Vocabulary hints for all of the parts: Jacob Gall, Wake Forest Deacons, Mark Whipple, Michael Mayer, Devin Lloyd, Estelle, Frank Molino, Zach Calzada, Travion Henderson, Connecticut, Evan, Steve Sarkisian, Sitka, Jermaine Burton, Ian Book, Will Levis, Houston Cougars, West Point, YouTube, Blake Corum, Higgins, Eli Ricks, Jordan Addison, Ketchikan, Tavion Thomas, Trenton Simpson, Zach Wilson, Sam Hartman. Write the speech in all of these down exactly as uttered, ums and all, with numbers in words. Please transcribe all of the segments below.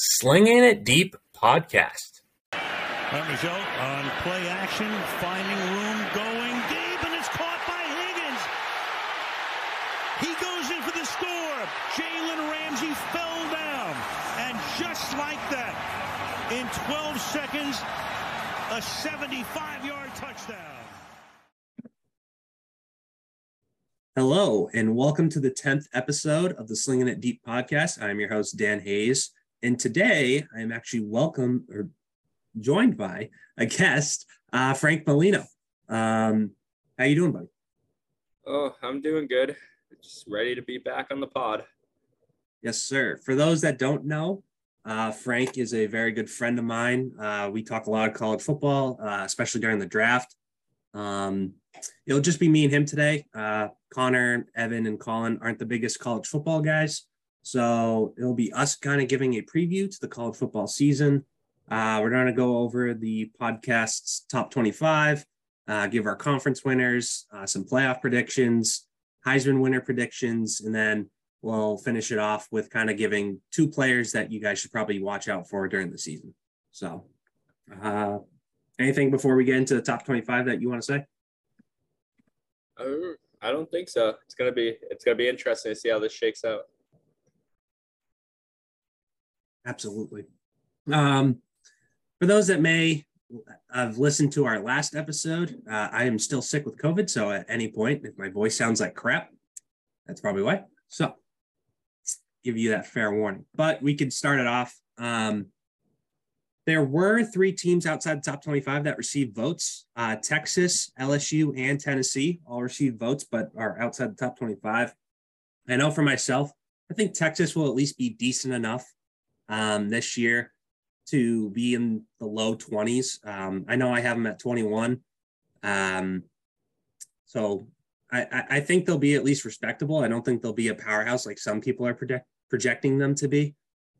Slingin' It Deep Podcast. Michelle on play action, finding room, going deep, and it's caught by Higgins. He goes in for the score. Jalen Ramsey fell down, and just like that, in twelve seconds, a seventy-five-yard touchdown. Hello, and welcome to the tenth episode of the Slingin' It Deep Podcast. I'm your host, Dan Hayes, and today I'm actually welcome or joined by a guest, uh, Frank Molino. Um, how you doing, buddy? Oh, I'm doing good. Just ready to be back on the pod. Yes, sir. For those that don't know, uh, Frank is a very good friend of mine. Uh, we talk a lot of college football, uh, especially during the draft. Um, it'll just be me and him today. Uh, Connor, Evan, and Colin aren't the biggest college football guys, so it'll be us kind of giving a preview to the college football season. Uh, we're going to go over the podcast's top twenty-five, uh, give our conference winners, uh, some playoff predictions, Heisman winner predictions, and then we'll finish it off with kind of giving two players that you guys should probably watch out for during the season. So uh, anything before we get into the top twenty-five that you want to say? Oh. I don't think so. It's gonna be it's gonna be interesting to see how this shakes out. Absolutely. Um, for those that may have listened to our last episode, uh, I am still sick with COVID, so at any point, if my voice sounds like crap, that's probably why. So, give you that fair warning. But we could start it off. Um, there were three teams outside the top twenty-five that received votes. Uh, Texas, L S U, and Tennessee all received votes, but are outside the top twenty-five. I know for myself, I think Texas will at least be decent enough um, this year to be in the low twenties. Um, I know I have them at twenty-one. Um, so I, I think they'll be at least respectable. I don't think they'll be a powerhouse like some people are project, projecting them to be.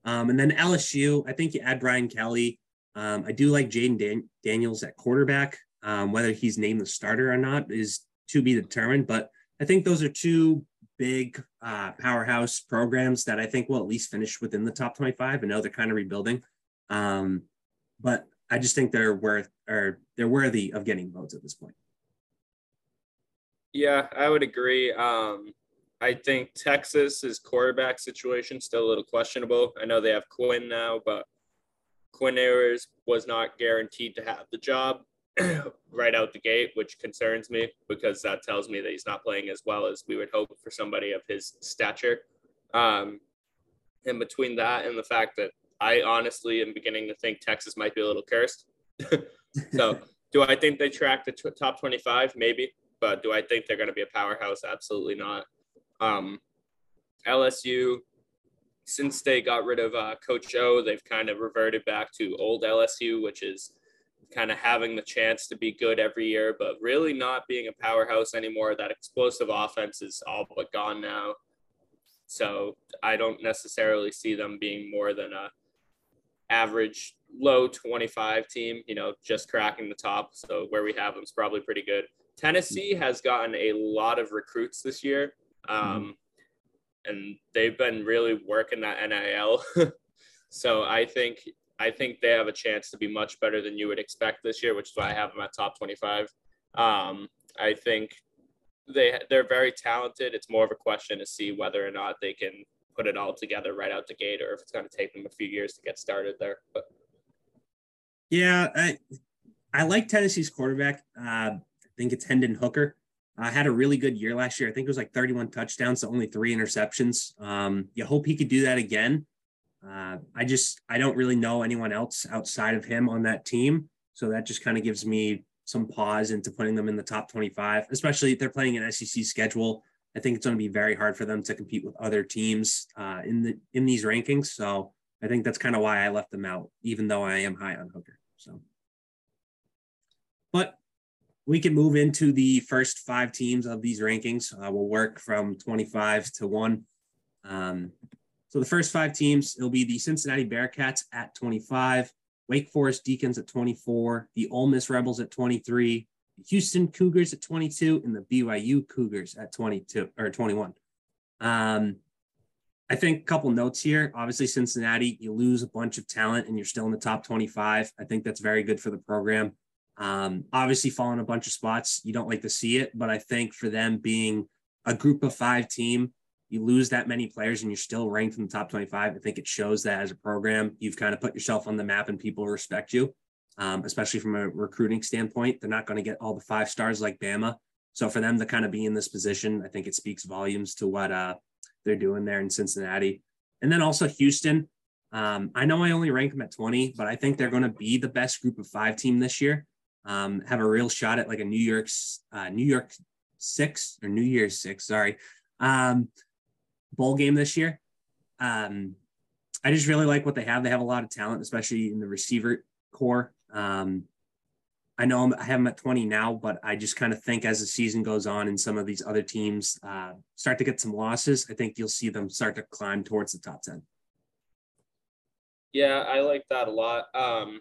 Um, and then L S U, I think you add Brian Kelly. Um, I do like Jaden Dan- Daniels at quarterback. Um, whether he's named the starter or not is to be determined. But I think those are two big uh, powerhouse programs that I think will at least finish within the top twenty-five. I know they're kind of rebuilding, um, but I just think they're worth or they're worthy of getting votes at this point. Yeah, I would agree. Um... I think Texas's quarterback situation still a little questionable. I know they have Quinn now, but Quinn Ayers was not guaranteed to have the job right out the gate, which concerns me because that tells me that he's not playing as well as we would hope for somebody of his stature. Um, and between that and the fact that I honestly am beginning to think Texas might be a little cursed. So do I think they track the t- top twenty-five? Maybe. But do I think they're going to be a powerhouse? Absolutely not. Um, L S U, since they got rid of uh, Coach O, they've kind of reverted back to old L S U, which is kind of having the chance to be good every year, but really not being a powerhouse anymore. That explosive offense is all but gone now. So I don't necessarily see them being more than a average low twenty-five team, you know, just cracking the top. So where we have them is probably pretty good. Tennessee has gotten a lot of recruits this year. Um, and they've been really working that N I L. so I think, I think they have a chance to be much better than you would expect this year, which is why I have them at top twenty-five. Um, I think they, they're very talented. It's more of a question to see whether or not they can put it all together right out the gate, or if it's going to take them a few years to get started there. But yeah, I, I like Tennessee's quarterback. Uh, I think it's Hendon Hooker. I had a really good year last year. I think it was like thirty-one touchdowns to only three interceptions. Um, you hope he could do that again. Uh, I just, I don't really know anyone else outside of him on that team. So that just kind of gives me some pause into putting them in the top twenty-five, especially if they're playing an S E C schedule. I think it's going to be very hard for them to compete with other teams uh, in the, in these rankings. So I think that's kind of why I left them out, even though I am high on Hooker. So, but we can move into the first five teams of these rankings. Uh, we'll work from twenty-five to one. Um, so the first five teams, it'll be the Cincinnati Bearcats at twenty-five, Wake Forest Deacons at twenty-four, the Ole Miss Rebels at twenty-three, the Houston Cougars at twenty-two, and the B Y U Cougars at twenty-two or twenty-one. Um, I think a couple notes here. Obviously, Cincinnati, you lose a bunch of talent and you're still in the top twenty-five. I think that's very good for the program. Um, obviously, falling a bunch of spots, you don't like to see it, but I think for them being a group of five team, you lose that many players and you're still ranked in the top twenty-five. I think it shows that as a program, you've kind of put yourself on the map and people respect you, um, especially from a recruiting standpoint. They're not going to get all the five stars like Bama. So for them to kind of be in this position, I think it speaks volumes to what uh, they're doing there in Cincinnati. And then also Houston. Um, I know I only rank them at twenty, but I think they're going to be the best group of five team this year. Um, have a real shot at like a New York's uh, New York six or New Year's six, sorry, um, bowl game this year. Um, I just really like what they have. They have a lot of talent, especially in the receiver core. Um, I know I'm, I have them at twenty now, but I just kind of think as the season goes on and some of these other teams uh, start to get some losses, I think you'll see them start to climb towards the top ten. Yeah, I like that a lot. Um,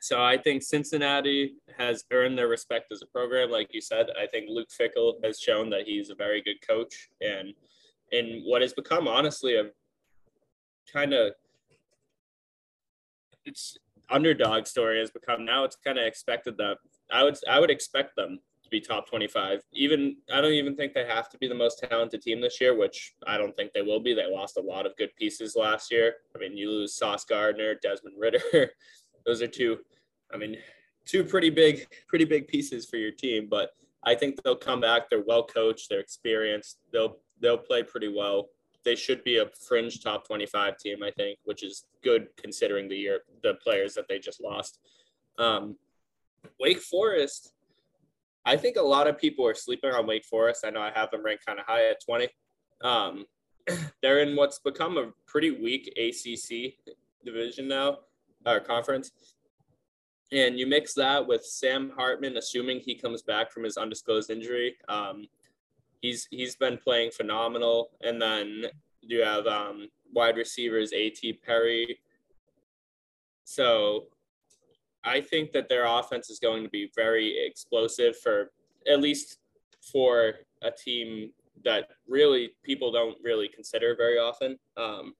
so I think Cincinnati has earned their respect as a program. Like you said, I think Luke Fickell has shown that he's a very good coach. And in what has become, honestly, a kind of – it's – underdog story has become now it's kind of expected that I would I would expect them to be top twenty-five. Even I don't even think they have to be the most talented team this year, which I don't think they will be. They lost a lot of good pieces last year. I mean, you lose Sauce Gardner, Desmond Ritter. Those are two, I mean, two pretty big, pretty big pieces for your team. But I think they'll come back. They're well coached, they're experienced, they'll they'll play pretty well. They should be a fringe top twenty-five team, I think, which is good considering the year, the players that they just lost. Um, Wake Forest, I think a lot of people are sleeping on Wake Forest. I know I have them ranked kind of high at twenty. Um, they're in what's become a pretty weak A C C division now, or conference. And you mix that with Sam Hartman, assuming he comes back from his undisclosed injury. Um, He's he's been playing phenomenal. And then you have um, wide receivers, A T Perry. So I think that their offense is going to be very explosive for at least for a team that really people don't really consider very often. Um,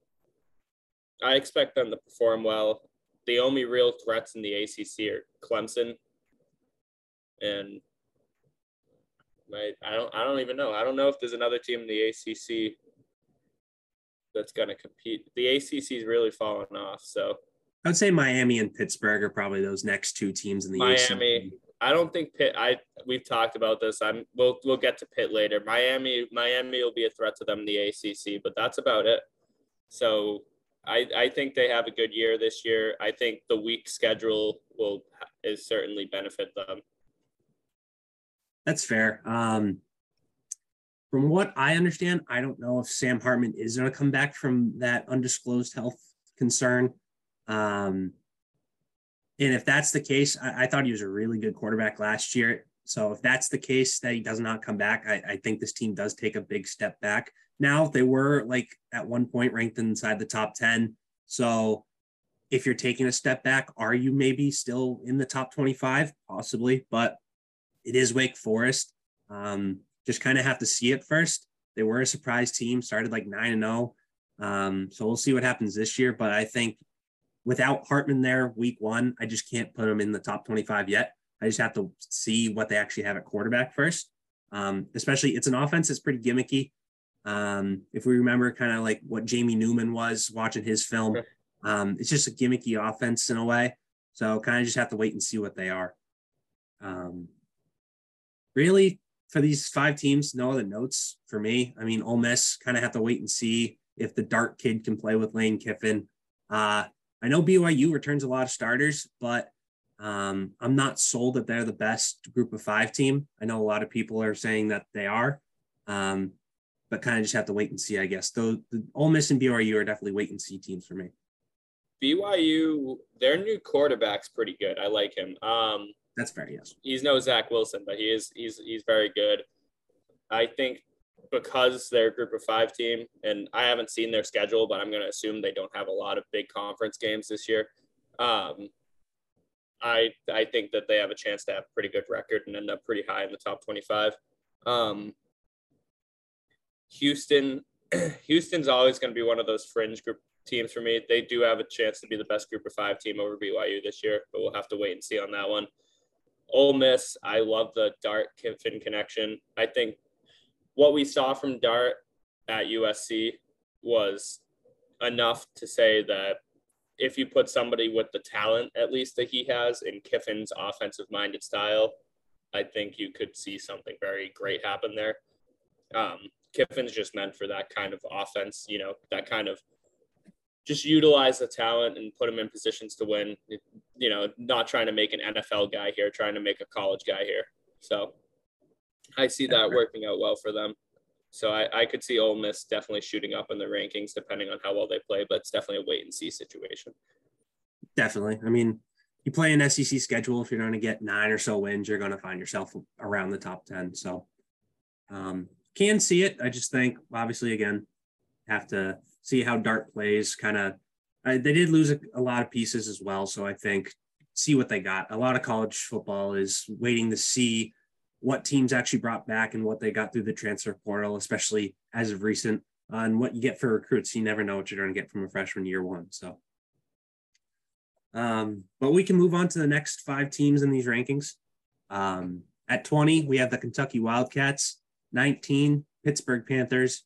I expect them to perform well. The only real threats in the A C C are Clemson and I, I don't. I don't even know. I don't know if there's another team in the A C C that's going to compete. The A C C is really falling off. So I would say Miami and Pittsburgh are probably those next two teams in the Miami, A C C. Miami. I don't think Pitt. I we've talked about this. I'm. We'll we'll get to Pitt later. Miami. Miami will be a threat to them in the A C C, but that's about it. So I I think they have a good year this year. I think the weak schedule will is certainly benefit them. That's fair. Um, from what I understand, I don't know if Sam Hartman is going to come back from that undisclosed health concern. Um, and if that's the case, I, I thought he was a really good quarterback last year. So if that's the case that he does not come back, I, I think this team does take a big step back. Now they were like at one point ranked inside the top ten. So if you're taking a step back, are you maybe still in the top twenty-five? Possibly, but it is Wake Forest. Um, just kind of have to see it first. They were a surprise team, started like nine and oh. Um, so we'll see what happens this year. But I think without Hartman there week one, I just can't put them in the top twenty-five yet. I just have to see what they actually have at quarterback first. Um, especially it's an offense that's pretty gimmicky. Um, if we remember kind of like what Jamie Newman was watching his film, um, it's just a gimmicky offense in a way. So kind of just have to wait and see what they are. Um, Really, for these five teams, no other notes for me. I mean, Ole Miss kind of have to wait and see if the Dart kid can play with Lane Kiffin. Uh, I know B Y U returns a lot of starters, but um, I'm not sold that they're the best group of five team. I know a lot of people are saying that they are, um, but kind of just have to wait and see, I guess. Though the Ole Miss and B Y U are definitely wait and see teams for me. B Y U, their new quarterback's pretty good. I like him. Um, That's fair, yes. He's no Zach Wilson, but he is he's he's very good. I think because they're a group of five team, and I haven't seen their schedule, but I'm going to assume they don't have a lot of big conference games this year. Um, I I think that they have a chance to have a pretty good record and end up pretty high in the top twenty-five. Um, Houston, Houston's always going to be one of those fringe group teams for me. They do have a chance to be the best group of five team over B Y U this year, but we'll have to wait and see on that one. Ole Miss, I love the Dart-Kiffin connection. I think what we saw from Dart at U S C was enough to say that if you put somebody with the talent, at least that he has, in Kiffin's offensive-minded style, I think you could see something very great happen there. Um, Kiffin's just meant for that kind of offense, you know, that kind of just utilize the talent and put him in positions to win, you know, not trying to make an N F L guy here, trying to make a college guy here. So I see that working out well for them. So I, I could see Ole Miss definitely shooting up in the rankings depending on how well they play, but it's definitely a wait and see situation. Definitely. I mean, you play an S E C schedule. If you're going to get nine or so wins, you're going to find yourself around the top ten. So um, can see it. I just think, obviously, again, have to see how Dart plays. Kind of, they did lose a, a lot of pieces as well. So I think see what they got. A lot of college football is waiting to see what teams actually brought back and what they got through the transfer portal, especially as of recent, on what you get for recruits. You never know what you're going to get from a freshman year one. So, um, but we can move on to the next five teams in these rankings. Um, at twenty, we have the Kentucky Wildcats, nineteen, Pittsburgh Panthers,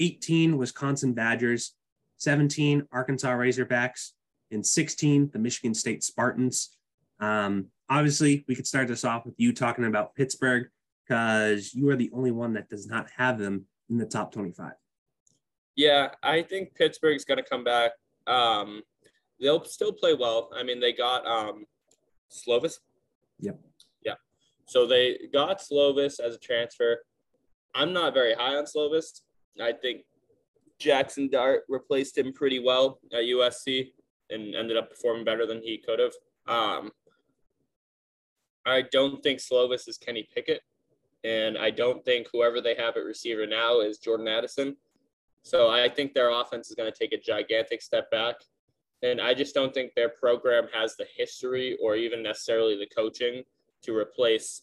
eighteen, Wisconsin Badgers, seventeen, Arkansas Razorbacks, and sixteen, the Michigan State Spartans. Um, Obviously, we could start this off with you talking about Pittsburgh because you are the only one that does not have them in the top twenty-five. Yeah, I think Pittsburgh's going to come back. Um, they'll still play well. I mean, they got um, Slovis. Yep. Yeah. So they got Slovis as a transfer. I'm not very high on Slovis. I think Jackson Dart replaced him pretty well at U S C and ended up performing better than he could have. Um, I don't think Slovis is Kenny Pickett, and I don't think whoever they have at receiver now is Jordan Addison. So I think their offense is going to take a gigantic step back, and I just don't think their program has the history or even necessarily the coaching to replace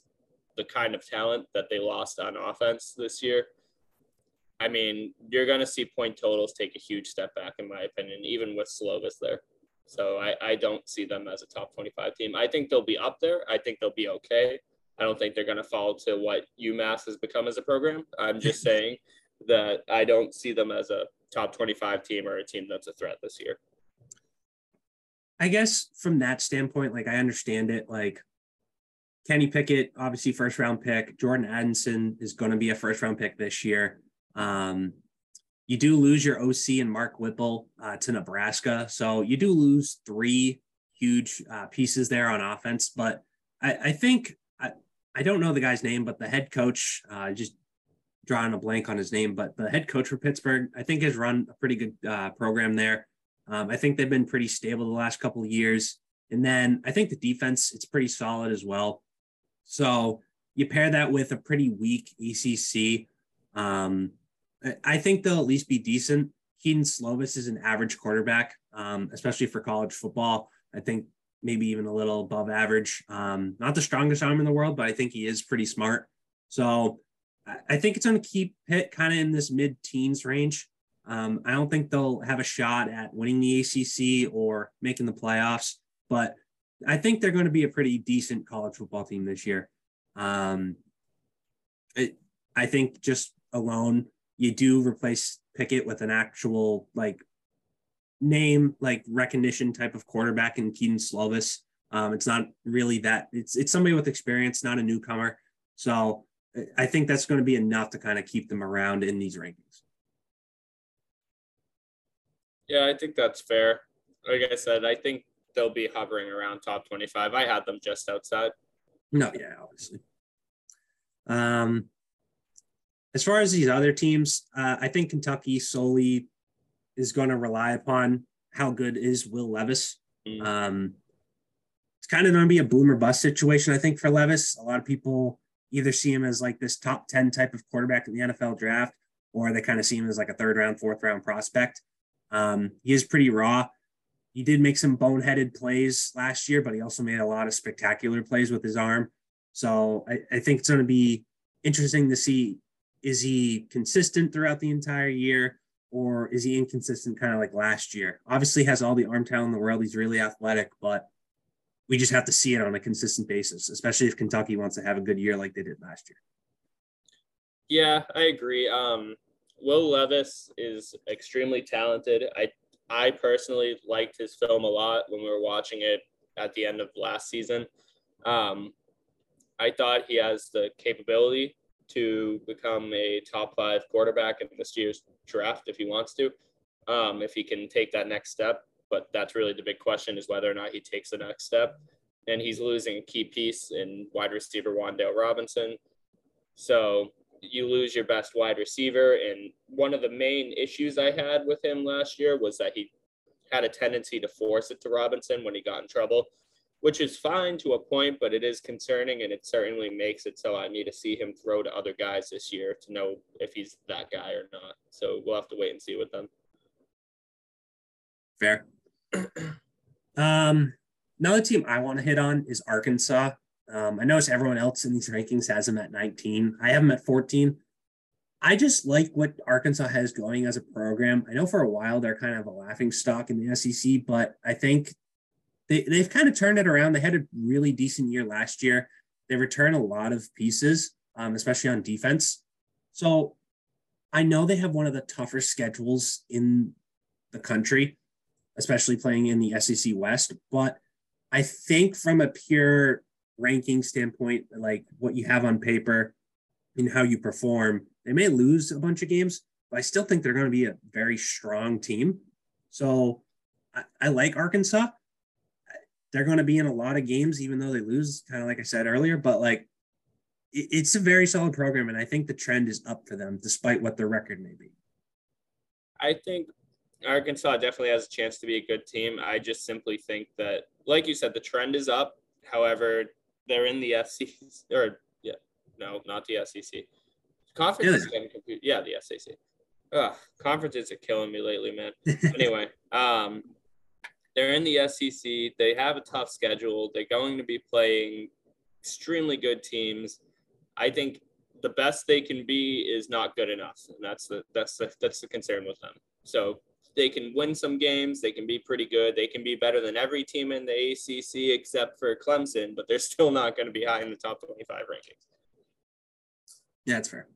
the kind of talent that they lost on offense this year. I mean, you're going to see point totals take a huge step back, in my opinion, even with Slovis there. So I, I don't see them as a top twenty-five team. I think they'll be up there. I think they'll be okay. I don't think they're going to fall to what UMass has become as a program. I'm just saying that I don't see them as a top twenty-five team or a team that's a threat this year. I guess from that standpoint, like I understand it, like Kenny Pickett, obviously first round pick. Jordan Addison is going to be a first round pick this year. Um, You do lose your O C and Mark Whipple uh, to Nebraska. So you do lose three huge uh, pieces there on offense. But I, I think, I, I don't know the guy's name, but the head coach, uh, just drawing a blank on his name, but the head coach for Pittsburgh, I think has run a pretty good uh, program there. Um, I think they've been pretty stable the last couple of years. And then I think the defense, it's pretty solid as well. So you pair that with a pretty weak E C C. Um I think they'll at least be decent. Keaton Slovis is an average quarterback, um, especially for college football. I think maybe even a little above average. Um, not the strongest arm in the world, but I think he is pretty smart. So I think it's going to keep Pitt kind of in this mid-teens range. Um, I don't think they'll have a shot at winning the A C C or making the playoffs, but I think they're going to be a pretty decent college football team this year. Um, it, I think just alone, you do replace Pickett with an actual like name, like recognition type of quarterback in Keaton Slovis. Um, it's not really that it's, it's somebody with experience, not a newcomer. So I think that's going to be enough to kind of keep them around in these rankings. Yeah, I think that's fair. Like I said, I think they'll be hovering around top twenty-five. I had them just outside. No. Yeah, obviously. Um, As far as these other teams, uh, I think Kentucky solely is going to rely upon how good is Will Levis. Um, it's kind of going to be a boom or bust situation, I think, for Levis. A lot of people either see him as like this top ten type of quarterback in the N F L draft, or they kind of see him as like a third round, fourth round prospect. Um, he is pretty raw. He did make some boneheaded plays last year, but he also made a lot of spectacular plays with his arm. So I, I think it's going to be interesting to see. Is he consistent throughout the entire year? or is he inconsistent kind of like last year? Obviously has all the arm talent in the world. He's really athletic, but we just have to see it on a consistent basis, especially if Kentucky wants to have a good year like they did last year. Yeah, I agree. Um, Will Levis is extremely talented. I I personally liked his film a lot when we were watching it at the end of last season. Um, I thought he has the capability to become a top five quarterback in this year's draft if he wants to, um, if he can take that next step. But that's really the big question, is whether or not he takes the next step. And he's losing a key piece in wide receiver Wandale Robinson. So you lose your best wide receiver. And one of the main issues I had with him last year was that he had a tendency to force it to Robinson when he got in trouble, which is fine to a point, but it is concerning, and it certainly makes it so I need to see him throw to other guys this year to know if he's that guy or not. So we'll have to wait and see with them. Fair. Um, another team I want to hit on is Arkansas. Um, I notice everyone else in these rankings has them at nineteen. I have them at fourteen. I just like what Arkansas has going as a program. I know for a while they're kind of a laughing stock in the S E C, but I think they, they've kind of turned it around. They had a really decent year last year. They return a lot of pieces, um, especially on defense. So I know they have one of the tougher schedules in the country, especially playing in the S E C West. But I think from a pure ranking standpoint, like what you have on paper and how you perform, they may lose a bunch of games, but I still think they're going to be a very strong team. So I, I like Arkansas. They're going to be in a lot of games, even though they lose, kind of like I said earlier, but like it, it's a very solid program. And I think the trend is up for them, despite what their record may be. I think Arkansas definitely has a chance to be a good team. I just simply think that, like you said, the trend is up. However, they're in the S E C, or yeah, no, not the S E C. Conferences, really? Getting yeah, the S E C. Ugh, conferences are killing me lately, man. Anyway, um, they're in the S E C. They have a tough schedule. They're going to be playing extremely good teams. I think the best they can be is not good enough, and that's the that's the that's the concern with them. So they can win some games. They can be pretty good. They can be better than every team in the A C C except for Clemson, but they're still not going to be high in the top twenty-five rankings. Yeah, that's fair.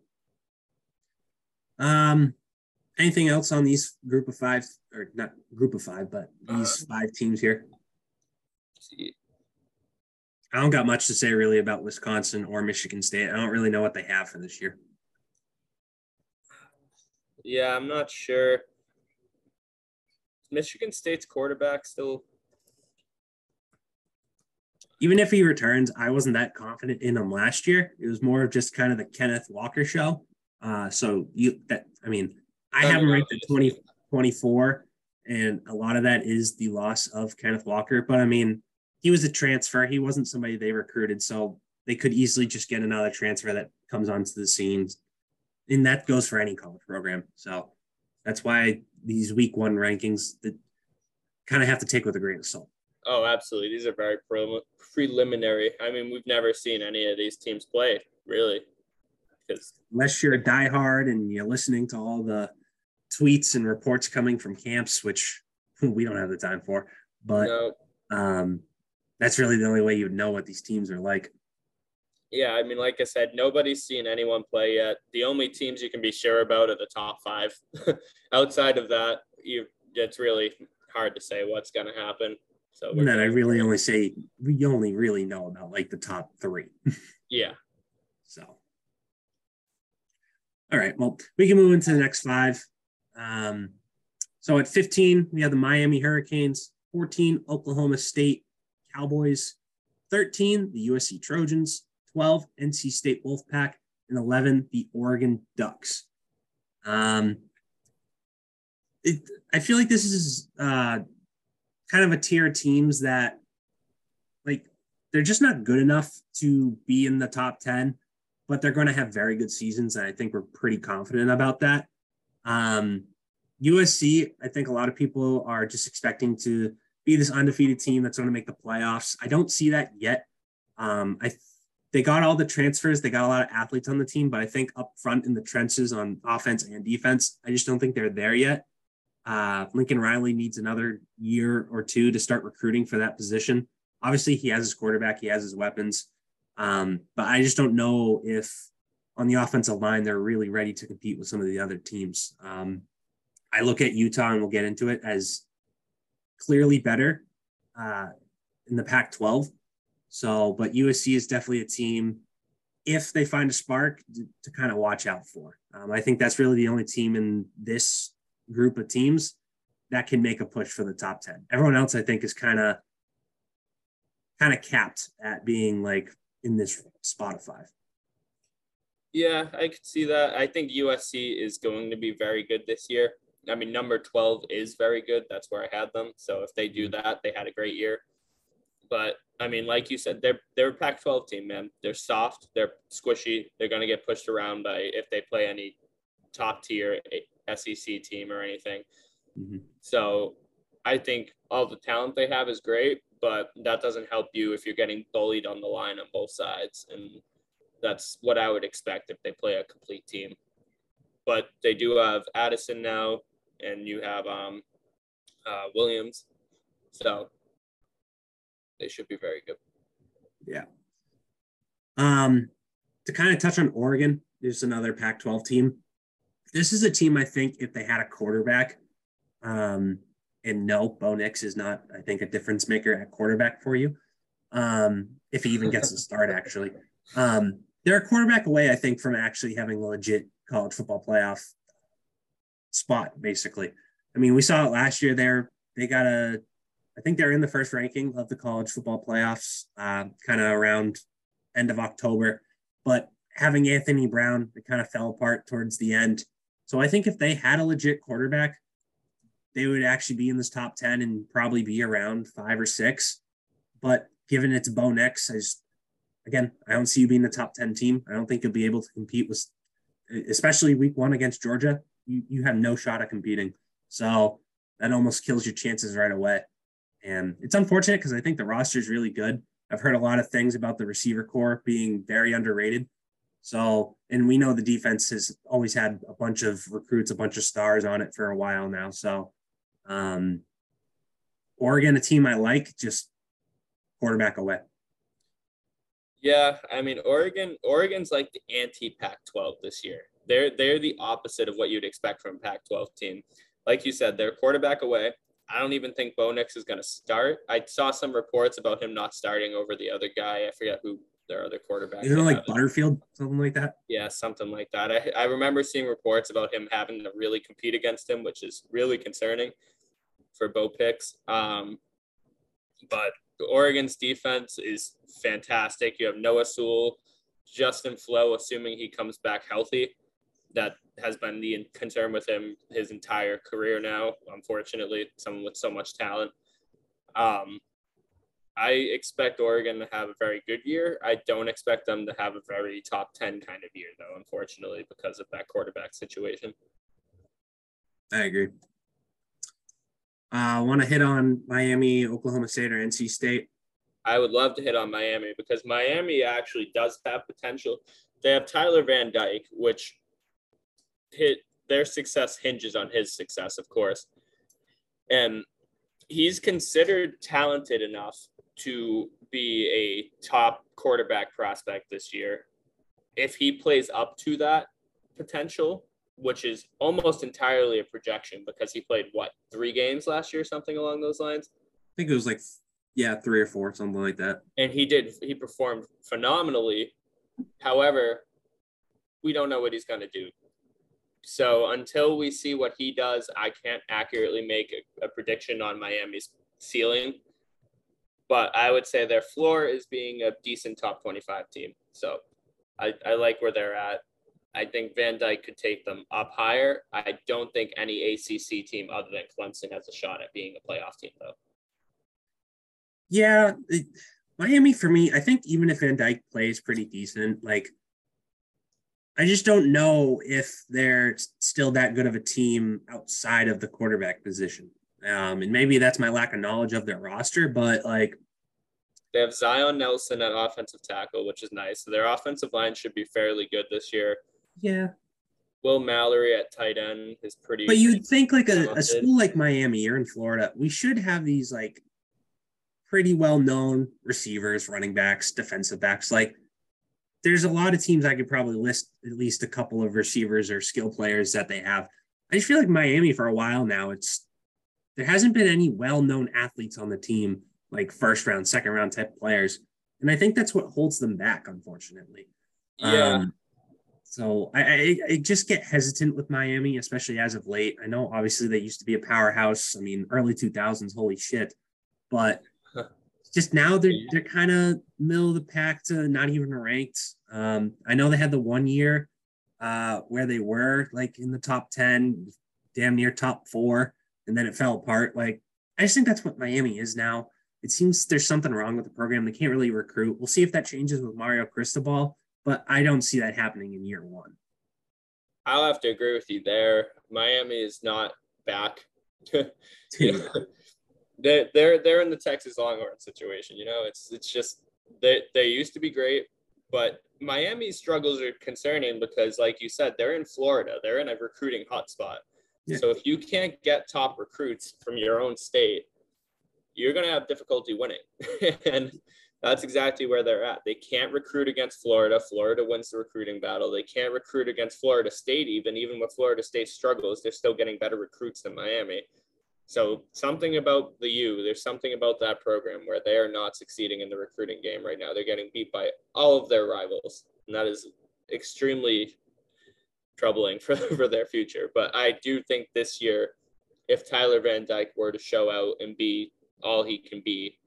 Um, anything else on these group of five, or not group of five, but these uh, five teams here? See. I don't got much to say really about Wisconsin or Michigan State. I don't really know what they have for this year. Yeah, I'm not sure. Michigan State's quarterback still. Even if he returns, I wasn't that confident in him last year. It was more of just kind of the Kenneth Walker show. Uh, so you that I mean, I have him ranked at twenty, twenty-four, and a lot of that is the loss of Kenneth Walker. But I mean, he was a transfer. He wasn't somebody they recruited, so they could easily just get another transfer that comes onto the scene, and that goes for any college program. So that's why these week one rankings that kind of have to take with a grain of salt. Oh, absolutely. These are very pre- preliminary. I mean, we've never seen any of these teams play, really. Unless you're a diehard and you're listening to all the tweets and reports coming from camps, which we don't have the time for, but no. um, that's really the only way you would know what these teams are like. Yeah, I mean, like I said, nobody's seen anyone play yet. The only teams you can be sure about are the top five. Outside of that, you it's really hard to say what's going to happen. So we're then I really only say we only really know about like the top three. Yeah. So. All right. Well, we can move into the next five. Um, so at fifteen, we have the Miami Hurricanes, fourteen, Oklahoma State Cowboys, thirteen, the U S C Trojans, twelve, N C State Wolfpack, and eleven, the Oregon Ducks. Um, it, I feel like this is uh, kind of a tier of teams that, like, they're just not good enough to be in the top ten, but they're going to have very good seasons, and I think we're pretty confident about that. Um, U S C, I think a lot of people are just expecting to be this undefeated team that's going to make the playoffs. I don't see that yet. Um, I they got all the transfers. They got a lot of athletes on the team, but I think up front in the trenches on offense and defense, I just don't think they're there yet. Uh, Lincoln Riley needs another year or two to start recruiting for that position. Obviously he has his quarterback, he has his weapons. Um, but I just don't know if on the offensive line, they're really ready to compete with some of the other teams. Um, I look at Utah, and we'll get into it, as clearly better uh, in the Pac twelve. So, but U S C is definitely a team, if they find a spark, to, to kind of watch out for. Um, I think that's really the only team in this group of teams that can make a push for the top ten. Everyone else, I think, is kind of kind of capped at being like in this spot of five. Yeah, I could see that. I think U S C is going to be very good this year. I mean, number twelve is very good. That's where I had them. So if they do that, they had a great year. But I mean, like you said, they're they're a Pac twelve team, man. They're soft. They're squishy. They're going to get pushed around by if they play any top tier S E C team or anything. Mm-hmm. So I think all the talent they have is great, but that doesn't help you if you're getting bullied on the line on both sides. And that's what I would expect if they play a complete team. But they do have Addison now, and you have um, uh, Williams. So they should be very good. Yeah. Um, to kind of touch on Oregon, there's another Pac twelve team. This is a team, I think, if they had a quarterback, um, and no, Bo Nix is not, I think, a difference maker at quarterback for you, um, if he even gets a start, actually. Um, they're a quarterback away, I think, from actually having a legit college football playoff spot, basically. I mean, we saw it last year there. They got a, I think they're in the first ranking of the college football playoffs, uh, kind of around end of October, but having Anthony Brown, they kind of fell apart towards the end. So I think if they had a legit quarterback, they would actually be in this top ten and probably be around five or six, but given it's Bo Nix, I just, again, I don't see you being the top ten team. I don't think you'll be able to compete with, especially week one against Georgia. You you have no shot at competing. So that almost kills your chances right away. And it's unfortunate because I think the roster is really good. I've heard a lot of things about the receiver core being very underrated. So, and we know the defense has always had a bunch of recruits, a bunch of stars on it for a while now. So um, Oregon, a team I like, just quarterback away. Yeah, I mean, Oregon, Oregon's like the anti-Pac twelve this year. They're they're the opposite of what you'd expect from a Pac twelve team. Like you said, they're quarterback away. I don't even think Bo Nix is going to start. I saw some reports about him not starting over the other guy. I forget who their other quarterback is. Isn't it like Butterfield, something like that? Yeah, something like that. I, I remember seeing reports about him having to really compete against him, which is really concerning for Bo Nix. Um, but – Oregon's defense is fantastic. You have Noah Sewell, Justin Flo, assuming he comes back healthy. That has been the concern with him his entire career now, unfortunately, someone with so much talent. Um, I expect Oregon to have a very good year. I don't expect them to have a very top ten kind of year, though, unfortunately, because of that quarterback situation. I agree. I uh, want to hit on Miami, Oklahoma State, or N C State. I would love to hit on Miami because Miami actually does have potential. They have Tyler Van Dyke, which hit their success hinges on his success, of course. And he's considered talented enough to be a top quarterback prospect this year. If he plays up to that potential, which is almost entirely a projection because he played, what, three games last year, something along those lines? I think it was like, yeah, three or four, something like that. And he did, he performed phenomenally. However, we don't know what he's going to do. So until we see what he does, I can't accurately make a, a prediction on Miami's ceiling. But I would say their floor is being a decent top twenty-five team. So I, I like where they're at. I think Van Dyke could take them up higher. I don't think any A C C team other than Clemson has a shot at being a playoff team, though. Yeah, it, Miami for me, I think even if Van Dyke plays pretty decent, like I just don't know if they're still that good of a team outside of the quarterback position. Um, and maybe that's my lack of knowledge of their roster, but like They have Zion Nelson at offensive tackle, which is nice. So their offensive line should be fairly good this year. Yeah. Will Mallory at tight end is pretty. But you'd think like a, a school like Miami or in Florida, we should have these like pretty well-known receivers, running backs, defensive backs. Like there's a lot of teams I could probably list at least a couple of receivers or skill players that they have. I just feel like Miami for a while now, it's there hasn't been any well-known athletes on the team, like first round, second round type players. And I think that's what holds them back, unfortunately. Yeah. Um, so I, I, I just get hesitant with Miami, especially as of late. I know obviously they used to be a powerhouse. I mean, early two thousands, holy shit. But just now they're, they're kind of middle of the pack to not even ranked. Um, I know they had the one year uh, where they were like in the top ten, damn near top four. And then it fell apart. Like, I just think that's what Miami is now. It seems there's something wrong with the program. They can't really recruit. We'll see if that changes with Mario Cristobal, but I don't see that happening in year one. I'll have to agree with you there. Miami is not back. You know, they're, they're, they're in the Texas Longhorn situation. You know, it's, it's just, they, they used to be great, but Miami's struggles are concerning because like you said, they're in Florida. They're in a recruiting hotspot. Yeah. So if you can't get top recruits from your own state, you're going to have difficulty winning. And that's exactly where they're at. They can't recruit against Florida. Florida wins the recruiting battle. They can't recruit against Florida State. Even, even with Florida State struggles, they're still getting better recruits than Miami. So something about the U, there's something about that program where they are not succeeding in the recruiting game right now. They're getting beat by all of their rivals. And that is extremely troubling for, for their future. But I do think this year, if Tyler Van Dyke were to show out and be all he can be,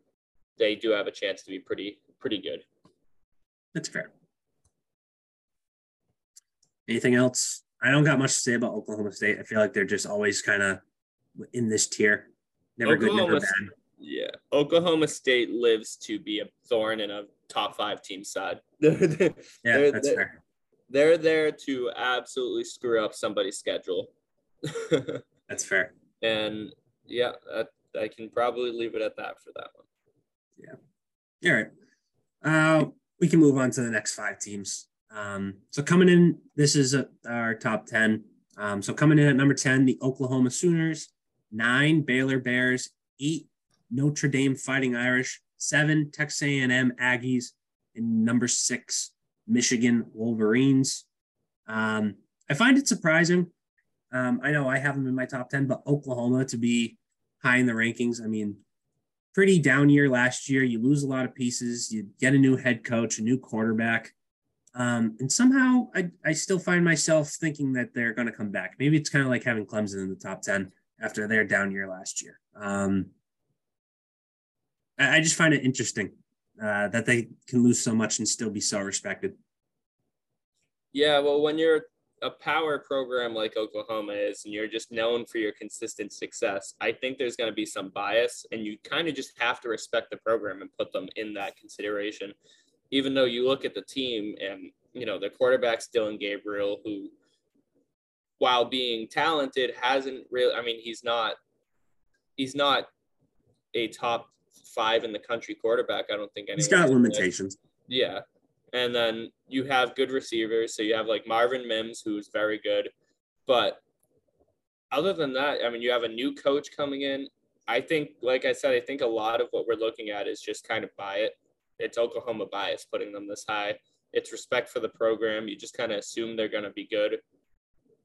they do have a chance to be pretty, pretty good. That's fair. Anything else? I don't got much to say about Oklahoma State. I feel like they're just always kind of in this tier. Never Oklahoma, good, never bad. Yeah. Oklahoma State lives to be a thorn in a top five team side. Yeah, they're, that's they're, fair. They're there to absolutely screw up somebody's schedule. That's fair. And yeah, that, I can probably leave it at that for that one. Yeah. All right. Uh, we can move on to the next five teams. Um, so coming in, this is a, our top ten. Um, so coming in at number ten, the Oklahoma Sooners, nine, Baylor Bears, eight, Notre Dame Fighting Irish, seven, Texas A and M Aggies, and number six, Michigan Wolverines. Um, I find it surprising. Um, I know I have them in my top ten, but Oklahoma to be high in the rankings. I mean, pretty down year last year. You lose a lot of pieces. You get a new head coach, a new quarterback. Um, and somehow I, I still find myself thinking that they're going to come back. Maybe it's kind of like having Clemson in the top ten after their down year last year. Um, I, I just find it interesting uh, that they can lose so much and still be so respected. Yeah, well, when you're a power program like Oklahoma is, and you're just known for your consistent success, I think there's going to be some bias, and you kind of just have to respect the program and put them in that consideration. Even though you look at the team and, you know, the quarterback's Dylan Gabriel, who, while being talented, hasn't really, I mean, he's not, he's not a top five in the country quarterback. I don't think anyone. He's got limitations. Yeah. And then you have good receivers. So you have like Marvin Mims, who's very good. But other than that, I mean, you have a new coach coming in. I think, like I said, I think a lot of what we're looking at is just kind of bias. It's Oklahoma bias putting them this high. It's respect for the program. You just kind of assume they're going to be good.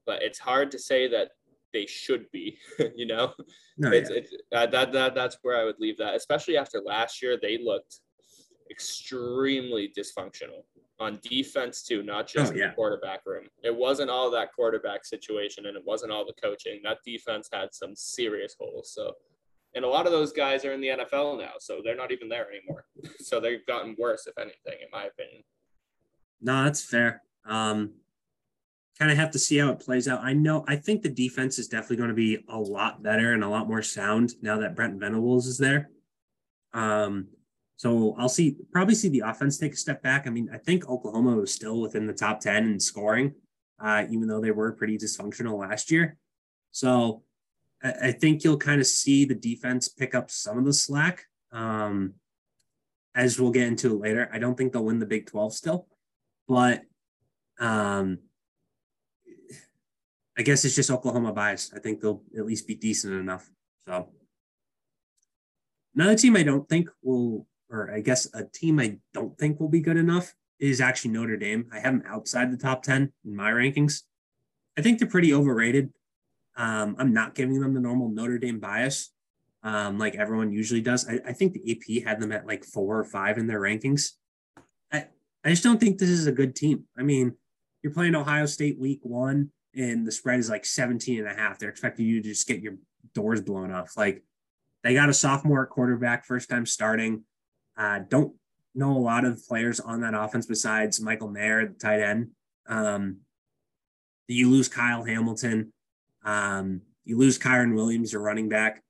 But it's hard to say that they should be, you know? No, it's, yeah. it's, uh, that, that, that's where I would leave that, especially after last year. They looked extremely dysfunctional on defense too, not just oh, yeah. the quarterback room. It wasn't all that quarterback situation, and it wasn't all the coaching. That defense had some serious holes. So, and a lot of those guys are in the N F L now, so they're not even there anymore. So they've gotten worse, if anything, in my opinion. No, that's fair. Um, kind of have to see how it plays out. I know, I think the defense is definitely going to be a lot better and a lot more sound now that Brent Venables is there. Um, So I'll see, probably see the offense take a step back. I mean, I think Oklahoma was still within the top ten in scoring, uh, even though they were pretty dysfunctional last year. So I, I think you'll kind of see the defense pick up some of the slack. Um, as we'll get into later, I don't think they'll win the Big twelve still, but um, I guess it's just Oklahoma bias. I think they'll at least be decent enough. So another team I don't think will, or I guess a team I don't think will be good enough is actually Notre Dame. I have them outside the top ten in my rankings. I think they're pretty overrated. Um, I'm not giving them the normal Notre Dame bias um, like everyone usually does. I, I think the A P had them at like four or five in their rankings. I, I just don't think this is a good team. I mean, you're playing Ohio State week one and the spread is like seventeen and a half. They're expecting you to just get your doors blown off. Like, they got a sophomore quarterback, first time starting. Uh, don't know a lot of players on that offense besides Michael Mayer, the tight end. Um, you lose Kyle Hamilton. Um, you lose Kyron Williams, your running back.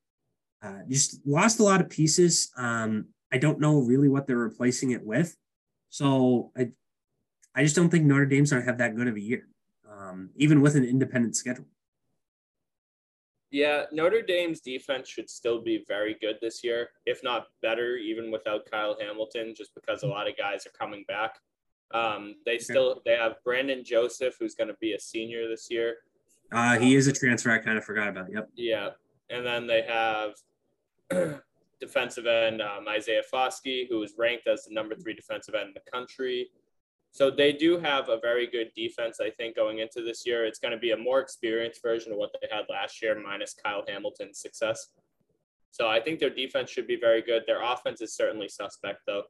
Uh, just lost a lot of pieces. Um, I don't know really what they're replacing it with. So I I just don't think Notre Dame's going to have that good of a year, um, even with an independent schedule. Yeah, Notre Dame's defense should still be very good this year, if not better, even without Kyle Hamilton, just because a lot of guys are coming back. Um, they okay. still they have Brandon Joseph, who's going to be a senior this year. Uh, he is a transfer. I kind of forgot about. Yep. Yeah. And then they have defensive end um, Isaiah Foskey, who is ranked as the number three defensive end in the country. So they do have a very good defense, I think, going into this year. It's going to be a more experienced version of what they had last year, minus Kyle Hamilton's success. So I think their defense should be very good. Their offense is certainly suspect, though.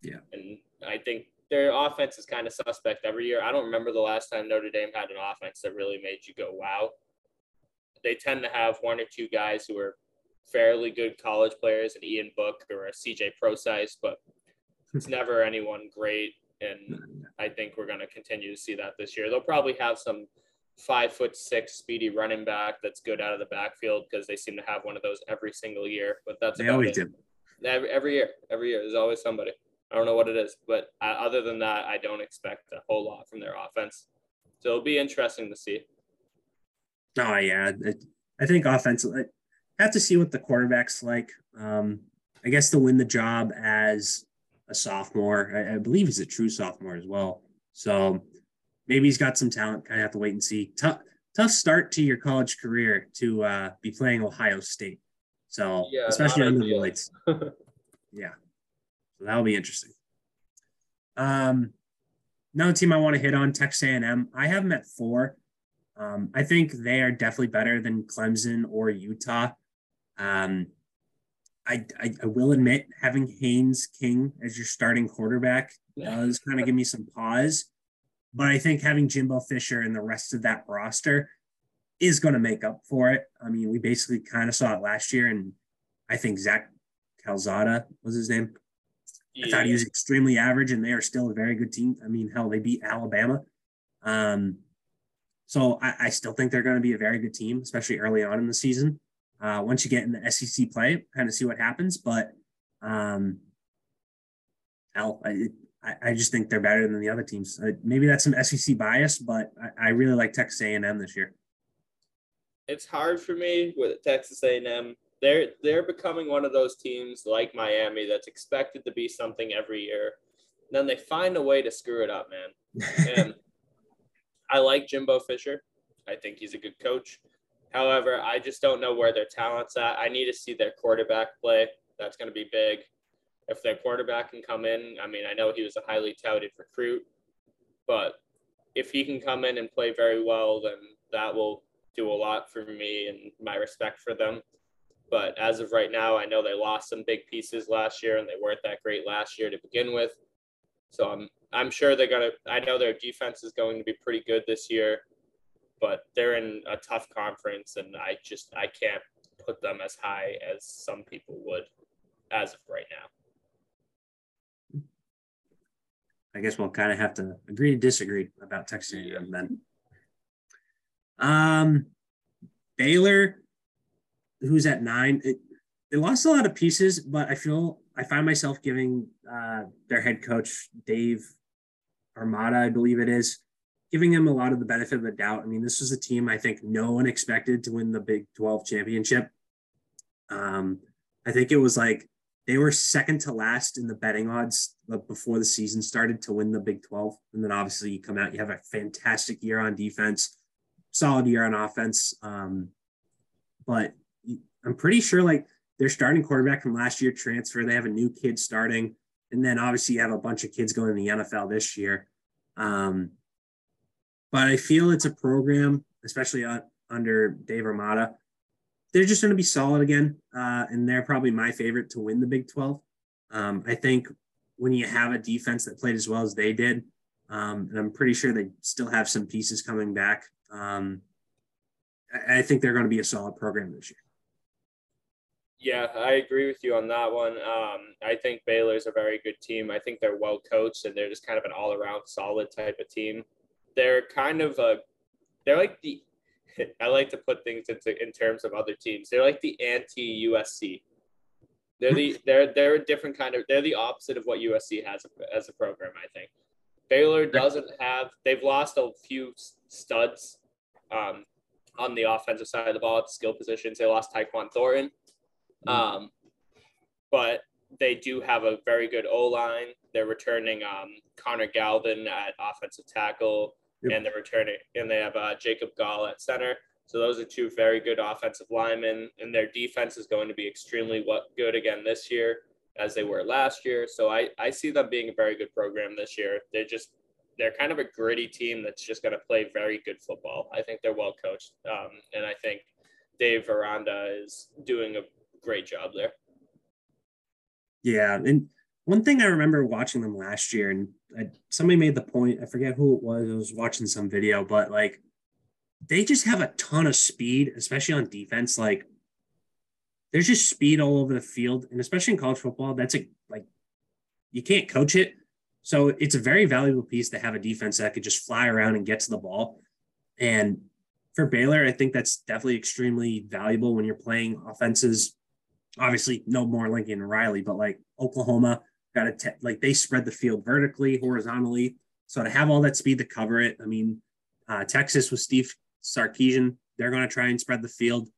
Yeah. And I think their offense is kind of suspect every year. I don't remember the last time Notre Dame had an offense that really made you go, wow. They tend to have one or two guys who are fairly good college players, an Ian Book or a C J Procise, but it's never anyone great. And I think we're going to continue to see that this year. They'll probably have some five foot six speedy running back that's good out of the backfield, because they seem to have one of those every single year. But that's they always do. Every, every year, every year, there's always somebody. I don't know what it is, but other than that, I don't expect a whole lot from their offense. So it'll be interesting to see. Oh, yeah. I think offensively, I have to see what the quarterback's like. Um, I guess to win the job as a sophomore, I, I believe he's a true sophomore as well. So maybe he's got some talent. Kind of have to wait and see. Tough, tough start to your college career to uh, be playing Ohio State. So yeah, especially under the lights. Yeah. That'll be interesting. Um, another team I want to hit on, Texas A and M. I have them at four. Um, I think they are definitely better than Clemson or Utah. Um, I, I, I will admit, having Haynes King as your starting quarterback does kind of give me some pause. But I think having Jimbo Fisher and the rest of that roster is going to make up for it. I mean, we basically kind of saw it last year, and I think Zach Calzada was his name. I thought he was extremely average, and they are still a very good team. I mean, hell, they beat Alabama. Um, so I, I still think they're going to be a very good team, especially early on in the season. Uh, once you get in the S E C play, kind of see what happens. But, um, hell, I, I just think they're better than the other teams. Uh, maybe that's some S E C bias, but I, I really like Texas A and M this year. It's hard for me with Texas A and M. They're they're becoming one of those teams like Miami that's expected to be something every year. And then they find a way to screw it up, man. And I like Jimbo Fisher. I think he's a good coach. However, I just don't know where their talent's at. I need to see their quarterback play. That's going to be big. If their quarterback can come in, I mean, I know he was a highly touted recruit, but if he can come in and play very well, then that will do a lot for me and my respect for them. But as of right now, I know they lost some big pieces last year, and they weren't that great last year to begin with. So I'm I'm sure they're going to – I know their defense is going to be pretty good this year, but they're in a tough conference, and I just – I can't put them as high as some people would as of right now. I guess we'll kind of have to agree to disagree about Texas A and M yeah. then. Um, Baylor – who's at nine. It, they lost a lot of pieces, but I feel I find myself giving uh, their head coach, Dave Aranda, I believe it is, giving him a lot of the benefit of the doubt. I mean, this was a team I think no one expected to win the Big twelve championship. Um, I think it was like They were second to last in the betting odds before the season started to win the Big twelve. And then obviously you come out, you have a fantastic year on defense, solid year on offense. Um, but I'm pretty sure like their starting quarterback from last year transfer, they have a new kid starting. And then obviously you have a bunch of kids going to the N F L this year. Um, but I feel it's a program, especially uh, under Dave Aranda, they're just going to be solid again, uh, and they're probably my favorite to win the Big twelve. Um, I think when you have a defense that played as well as they did, um, and I'm pretty sure they still have some pieces coming back, um, I, I think they're going to be a solid program this year. Yeah, I agree with you on that one. Um, I think Baylor's a very good team. I think they're well coached, and they're just kind of an all-around solid type of team. They're kind of a – they're like the – I like to put things into in terms of other teams. They're like the anti-U S C. They're the they're they're a different kind of they're the opposite of what U S C has as a program. I think Baylor doesn't have. They've lost a few studs um, on the offensive side of the ball at the skill positions. They lost Tyquan Thornton, um, but they do have a very good O-line. They're returning um, Connor Galvin at offensive tackle. Yep. And they're returning, and they have uh, Jacob Gall at center. So those are two very good offensive linemen, and their defense is going to be extremely good again this year as they were last year. So I, I see them being a very good program this year. They're just – they're kind of a gritty team that's just going to play very good football. I think they're well coached, um, and I think Dave Aranda is doing a great job there. Yeah, and – one thing I remember watching them last year, and I, somebody made the point, I forget who it was, I was watching some video, but, like, they just have a ton of speed, especially on defense. Like, there's just speed all over the field, and especially in college football, that's, a like, you can't coach it. So it's a very valuable piece to have a defense that could just fly around and get to the ball. And for Baylor, I think that's definitely extremely valuable when you're playing offenses. Obviously, no more Lincoln and Riley, but, like, Oklahoma – got to te- like they spread the field vertically, horizontally. So to have all that speed to cover it, I mean, uh, Texas with Steve Sarkisian, they're going to try and spread the field.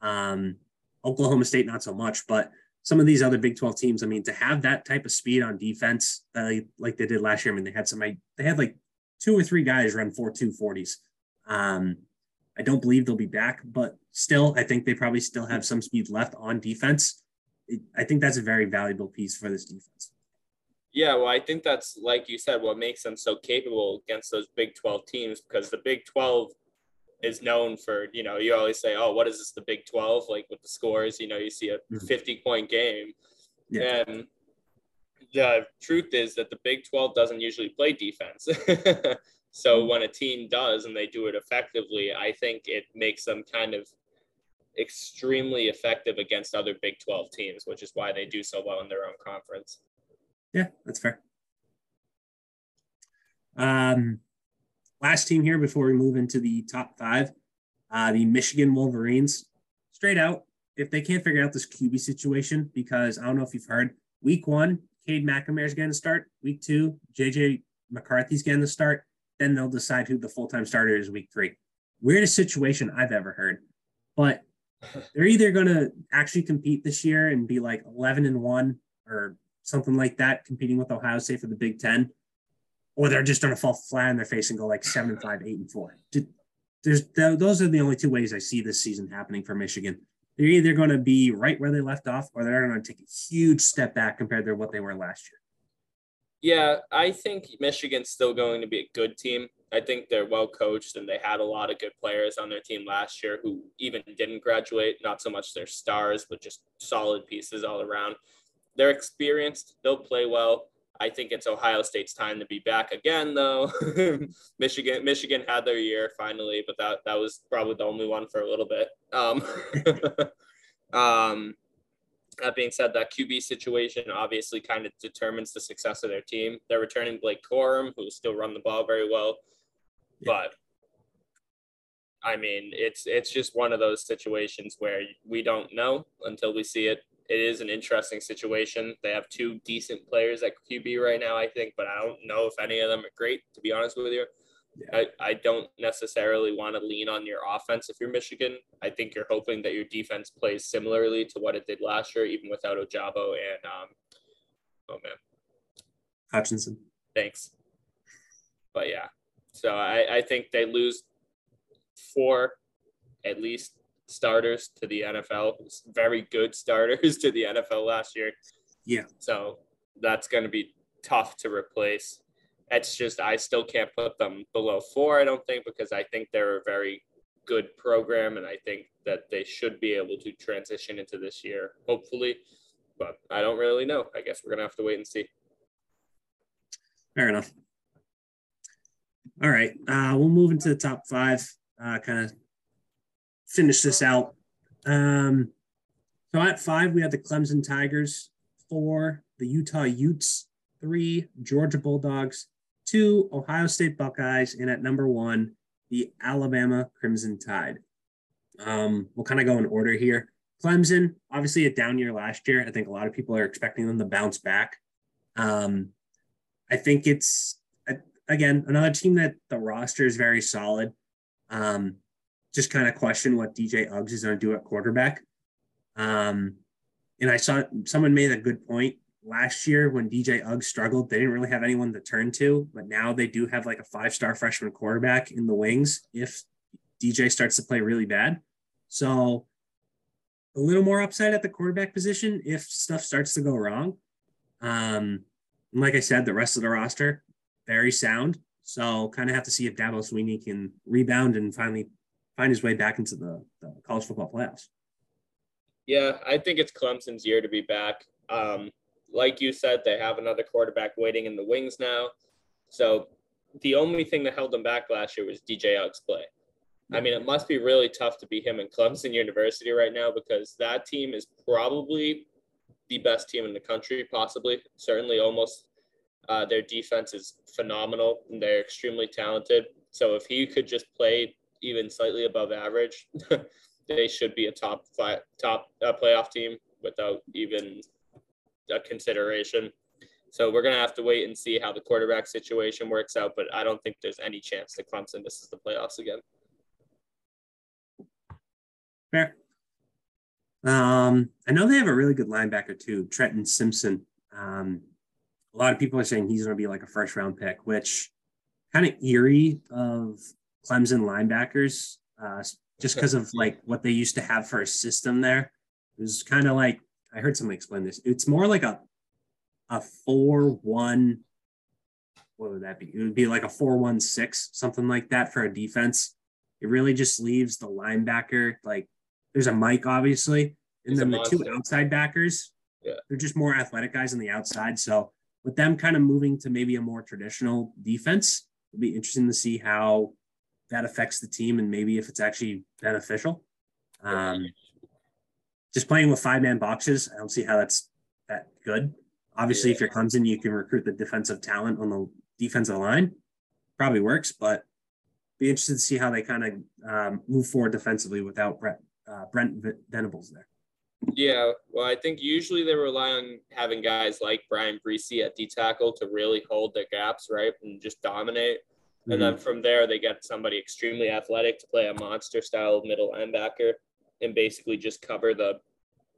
Um, Oklahoma State, not so much, but some of these other Big twelve teams, I mean, to have that type of speed on defense, uh, like they did last year, I mean, they had some, they had like two or three guys run four two forties. Um, I don't believe they'll be back, but still, I think they probably still have some speed left on defense. It, I think that's a very valuable piece for this defense. Yeah, well, I think that's, like you said, what makes them so capable against those Big twelve teams, because the Big twelve is known for, you know, you always say, oh, what is this, the Big twelve? Like with the scores, you know, you see a fifty-point game. Yeah. And the truth is that the Big twelve doesn't usually play defense. So when a team does and they do it effectively, I think it makes them kind of extremely effective against other Big twelve teams, which is why they do so well in their own conference. Yeah, that's fair. Um, last team here before we move into the top five, uh, the Michigan Wolverines. Straight out, if they can't figure out this Q B situation, because I don't know if you've heard, week one, Cade McNamara's getting the start. Week two, J J McCarthy's getting the start. Then they'll decide who the full-time starter is week three. Weirdest situation I've ever heard. But they're either going to actually compete this year and be like eleven and one or something like that, competing with Ohio State for the Big Ten, or they're just going to fall flat on their face and go like seven and five, eight and four. There's those are the only two ways I see this season happening for Michigan. They're either going to be right where they left off, or they're going to take a huge step back compared to what they were last year. Yeah, I think Michigan's still going to be a good team. I think they're well coached, and they had a lot of good players on their team last year who even didn't graduate, not so much their stars, but just solid pieces all around. They're experienced. They'll play well. I think it's Ohio State's time to be back again, though. Michigan Michigan had their year finally, but that, that was probably the only one for a little bit. Um, um, that being said, that Q B situation obviously kind of determines the success of their team. They're returning Blake Corum, who still run the ball very well. Yeah. But, I mean, it's it's just one of those situations where we don't know until we see it. It is an interesting situation. They have two decent players at Q B right now, I think, but I don't know if any of them are great, to be honest with you. I, I don't necessarily want to lean on your offense if you're Michigan. I think you're hoping that your defense plays similarly to what it did last year, even without Ojabo and, um, oh, man. Hutchinson. Thanks. But, yeah. So, I, I think they lose four, at least, starters to the N F L. Very good starters to the N F L last year. Yeah. So, that's going to be tough to replace. It's just, I still can't put them below four, I don't think, because I think they're a very good program, and I think that they should be able to transition into this year, hopefully. But I don't really know. I guess we're going to have to wait and see. Fair enough. All right. Uh, we'll move into the top five, uh, kind of finish this out. Um, so at five, we have the Clemson Tigers, four, the Utah Utes, three, Georgia Bulldogs, two, Ohio State Buckeyes, and at number one, the Alabama Crimson Tide. Um, we'll kind of go in order here. Clemson, obviously a down year last year. I think a lot of people are expecting them to bounce back. Um, I think it's, again, another team that the roster is very solid. Um, just kind of question what D J Uggs is going to do at quarterback. Um, and I saw someone made a good point. Last year when D J Uggs struggled, they didn't really have anyone to turn to, but now they do have like a five-star freshman quarterback in the wings if D J starts to play really bad. So a little more upside at the quarterback position if stuff starts to go wrong. Um, and like I said, the rest of the roster, very sound. So kind of have to see if Dabo Swinney can rebound and finally find his way back into the, the college football playoffs. Yeah, I think it's Clemson's year to be back. Um, Like you said, they have another quarterback waiting in the wings now. So the only thing that held them back last year was D J Uggs' play. I mean, it must be really tough to be him in Clemson University right now because that team is probably the best team in the country, possibly. Certainly almost uh, their defense is phenomenal, and they're extremely talented. So if he could just play even slightly above average, they should be a top five, top uh, playoff team without even – a consideration. So we're going to have to wait and see how the quarterback situation works out, but I don't think there's any chance that Clemson misses the playoffs again. Fair. Um, I know they have a really good linebacker too, Trenton Simpson. Um, a lot of people are saying he's going to be like a first round pick, which kind of eerie of Clemson linebackers uh, just because of like what they used to have for a system there. It was kind of like, I heard someone explain this. It's more like a a four one, what would that be? It would be like a four one six, something like that for a defense. It really just leaves the linebacker, like there's a Mike, obviously, and then the two outside backers. Yeah. They're just more athletic guys on the outside. So with them kind of moving to maybe a more traditional defense, it'll be interesting to see how that affects the team and maybe if it's actually beneficial. Um, Just playing with five-man boxes, I don't see how that's that good. Obviously, yeah. If you're Clemson, you can recruit the defensive talent on the defensive line. Probably works, but be interested to see how they kind of um, move forward defensively without Brent, uh, Brent Venables there. Yeah, well, I think usually they rely on having guys like Brian Breesy at D-tackle to really hold the gaps, right, and just dominate. Mm-hmm. And then from there, they get somebody extremely athletic to play a monster-style middle linebacker and basically just cover the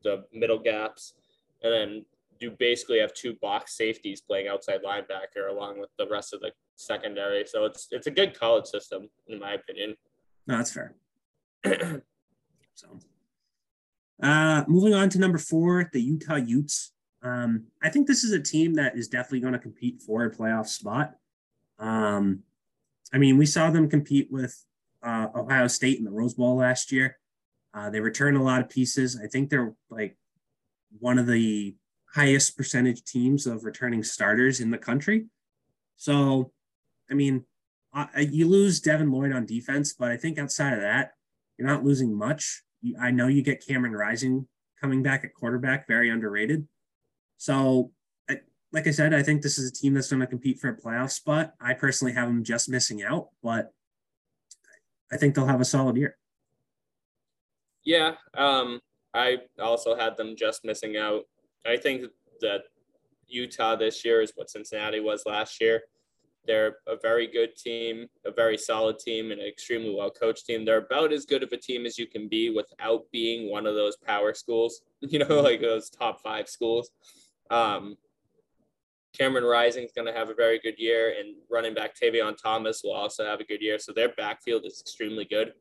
the middle gaps. And then you basically have two box safeties playing outside linebacker along with the rest of the secondary. So it's it's a good college system, in my opinion. No, that's fair. so, uh, moving on to number four, the Utah Utes. Um, I think this is a team that is definitely going to compete for a playoff spot. Um, I mean, we saw them compete with uh, Ohio State in the Rose Bowl last year. Uh, they return a lot of pieces. I think they're like one of the highest percentage teams of returning starters in the country. So, I mean, uh, you lose Devin Lloyd on defense, but I think outside of that, you're not losing much. You, I know you get Cameron Rising coming back at quarterback, very underrated. So, I, like I said, I think this is a team that's going to compete for a playoff spot. I personally have them just missing out, but I think they'll have a solid year. Yeah, um, I also had them just missing out. I think that Utah this year is what Cincinnati was last year. They're a very good team, a very solid team, and an extremely well-coached team. They're about as good of a team as you can be without being one of those power schools, you know, like those top five schools. Um, Cameron Rising's going to have a very good year, and running back Tavion Thomas will also have a good year. So their backfield is extremely good,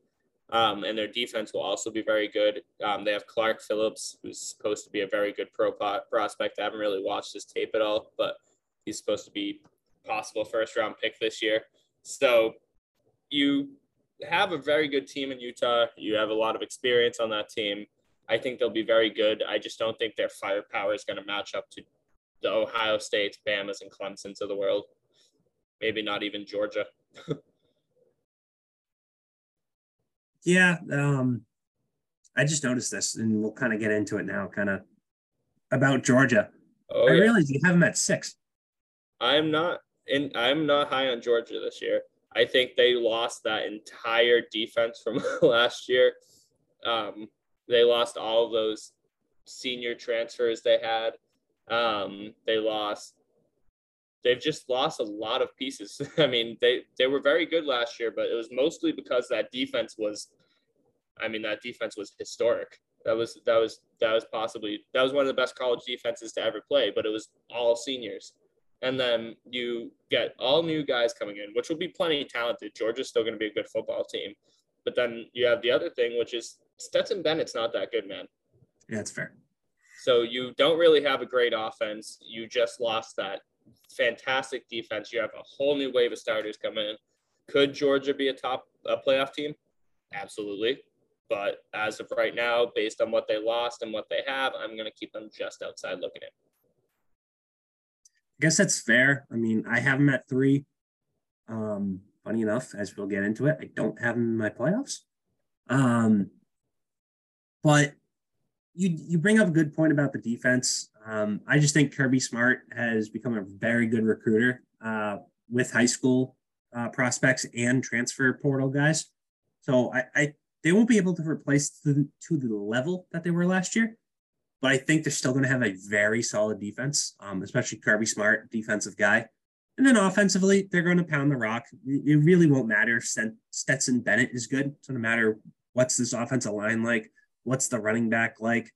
um, and their defense will also be very good. Um, they have Clark Phillips, who's supposed to be a very good pro prospect. I haven't really watched his tape at all, but he's supposed to be possible first round pick this year. So you have a very good team in Utah. You have a lot of experience on that team. I think they'll be very good. I just don't think their firepower is going to match up to the Ohio States, Bamas, and Clemsons of the world. Maybe not even Georgia. yeah. Um, I just noticed this, and we'll kind of get into it now, kind of about Georgia. Oh, I yeah. realize you have them at six. I'm not. And I'm not high on Georgia this year. I think they lost that entire defense from last year. Um, they lost all of those senior transfers they had. Um, they lost. They've just lost a lot of pieces. I mean, they, they were very good last year, but it was mostly because that defense was, I mean, that defense was historic. That was, that was, that was possibly, that was one of the best college defenses to ever play, but it was all seniors. And then you get all new guys coming in, which will be plenty talented. Georgia's still going to be a good football team. But then you have the other thing, which is Stetson Bennett's not that good, man. Yeah, that's fair. So you don't really have a great offense. You just lost that fantastic defense. You have a whole new wave of starters coming in. Could Georgia be a top a playoff team? Absolutely. But as of right now, based on what they lost and what they have, I'm going to keep them just outside looking in. I guess that's fair. I mean, I have them at three. Um, funny enough, as we'll get into it, I don't have them in my playoffs. Um, but you you bring up a good point about the defense. Um, I just think Kirby Smart has become a very good recruiter uh, with high school uh, prospects and transfer portal guys. So I, I they won't be able to replace to, to the level that they were last year. But I think they're still going to have a very solid defense, um, especially Kirby Smart, defensive guy. And then offensively, they're going to pound the rock. It really won't matter if Stetson Bennett is good. It's going to matter what's this offensive line like, what's the running back like,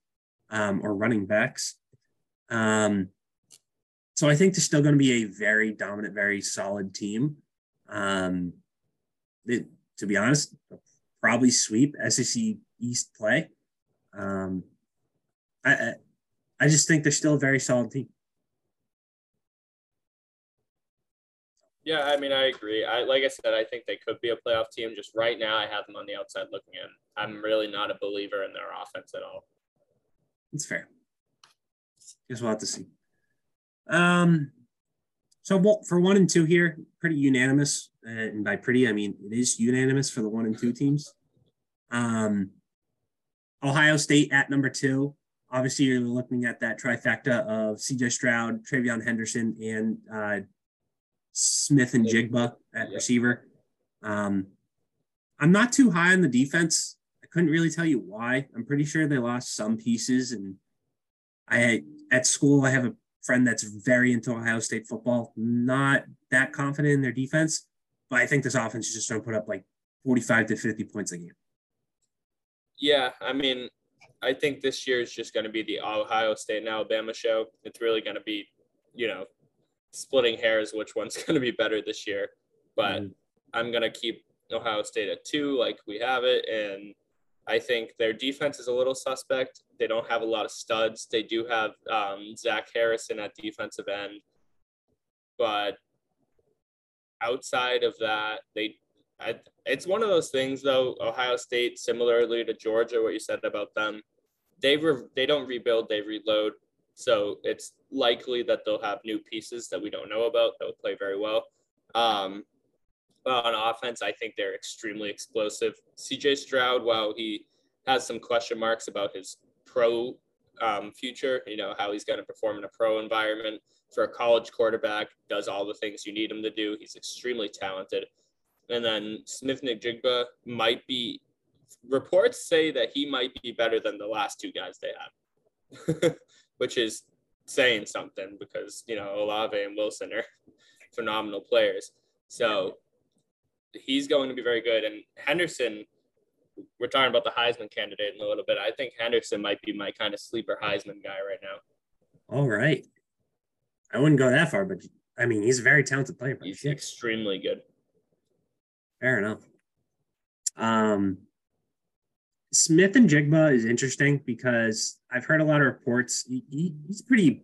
um, or running backs. Um, so I think they're still going to be a very dominant, very solid team. Um, it, to be honest, probably sweep S E C East play. Um, I I just think they're still a very solid team. Yeah, I mean, I agree. I like I said, I think they could be a playoff team. Just right now, I have them on the outside looking in. I'm really not a believer in their offense at all. That's fair. Guess we'll have to see. Um, so for one and two here, pretty unanimous. And by pretty, I mean it is unanimous for the one and two teams. Um, Ohio State at number two. Obviously, you're looking at that trifecta of C J Stroud, Travion Henderson, and uh, Smith and Jigba at receiver. Um, I'm not too high on the defense. I couldn't really tell you why. I'm pretty sure they lost some pieces. And I, at school, I have a friend that's very into Ohio State football, not that confident in their defense, but I think this offense is just going to put up like forty-five to fifty points a game. Yeah, I mean, I think this year is just going to be the Ohio State and Alabama show. It's really going to be, you know, splitting hairs, which one's going to be better this year. But mm-hmm. I'm going to keep Ohio State at two, like we have it. And I think their defense is a little suspect. They don't have a lot of studs. They do have um, Zach Harrison at defensive end. But outside of that, they I, it's one of those things, though. Ohio State, similarly to Georgia, what you said about them, they re, they don't rebuild, they reload. So it's likely that they'll have new pieces that we don't know about that will play very well. Um, but on offense, I think they're extremely explosive. C J Stroud, while he has some question marks about his pro um, future, you know, how he's going to perform in a pro environment, for a college quarterback, does all the things you need him to do. He's extremely talented. And then Smith-Njigba might be – reports say that he might be better than the last two guys they have, which is saying something because, you know, Olave and Wilson are phenomenal players. So he's going to be very good. And Henderson, we're talking about the Heisman candidate in a little bit. I think Henderson might be my kind of sleeper Heisman guy right now. All right. I wouldn't go that far, but I mean, he's a very talented player. He's sure. extremely good. Fair enough. Um, Smith and Jigba is interesting because I've heard a lot of reports. He, he, he's a pretty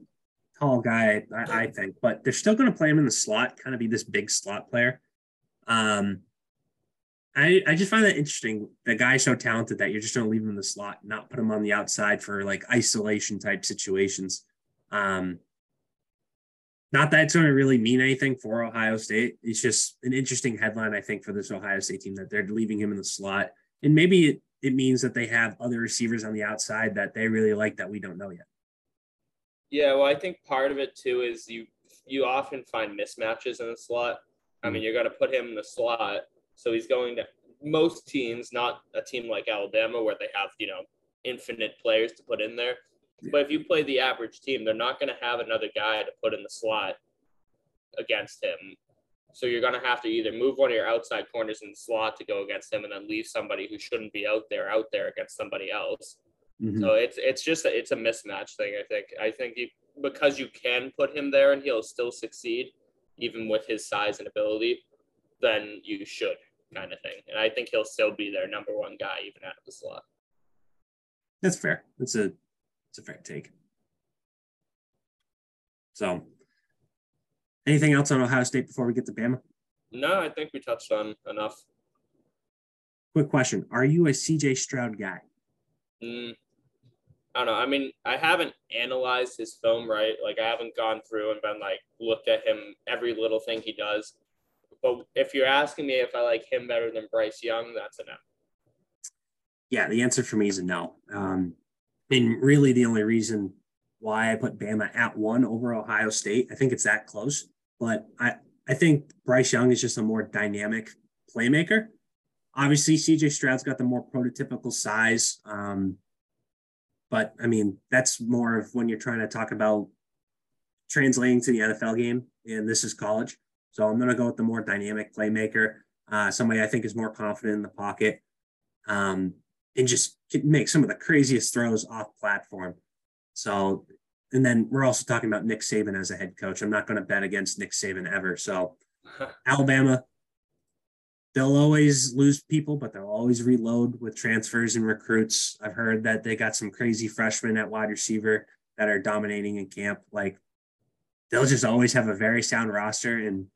tall guy, I, I think, but they're still going to play him in the slot, kind of be this big slot player. Um, I, I just find that interesting. The guy's so talented that you're just going to leave him in the slot, not put him on the outside for like isolation type situations. Um, Not that it's going to really mean anything for Ohio State. It's just an interesting headline, I think, for this Ohio State team that they're leaving him in the slot. And maybe it, it means that they have other receivers on the outside that they really like that we don't know yet. Yeah, well, I think part of it, too, is you you often find mismatches in the slot. I mean, you're going to put him in the slot, so he's going to most teams, not a team like Alabama where they have, you know, infinite players to put in there. But if you play the average team, they're not going to have another guy to put in the slot against him. So you're going to have to either move one of your outside corners in the slot to go against him and then leave somebody who shouldn't be out there out there against somebody else. Mm-hmm. So it's it's just a, it's a mismatch thing, I think. I think you, because you can put him there and he'll still succeed, even with his size and ability, then you should kind of thing. And I think he'll still be their number one guy even out of the slot. That's fair. That's a It's a fair take. So, anything else on Ohio State before we get to Bama? No, I think we touched on enough. Quick question. Are you a C J Stroud guy? Mm, I don't know. I mean, I haven't analyzed his film, right? Like, I haven't gone through and been like, looked at him, every little thing he does. But if you're asking me if I like him better than Bryce Young, that's a no. Yeah, the answer for me is a no. Um, And really the only reason why I put Bama at one over Ohio State, I think it's that close. But I, I think Bryce Young is just a more dynamic playmaker. Obviously, C J Stroud's got the more prototypical size. Um, but, I mean, that's more of when you're trying to talk about translating to the N F L game, and this is college. So I'm going to go with the more dynamic playmaker, uh, somebody I think is more confident in the pocket. Um And just make some of the craziest throws off platform. So, and then we're also talking about Nick Saban as a head coach. I'm not going to bet against Nick Saban ever. So, Alabama, they'll always lose people, but they'll always reload with transfers and recruits. I've heard that they got some crazy freshmen at wide receiver that are dominating in camp. Like, they'll just always have a very sound roster. And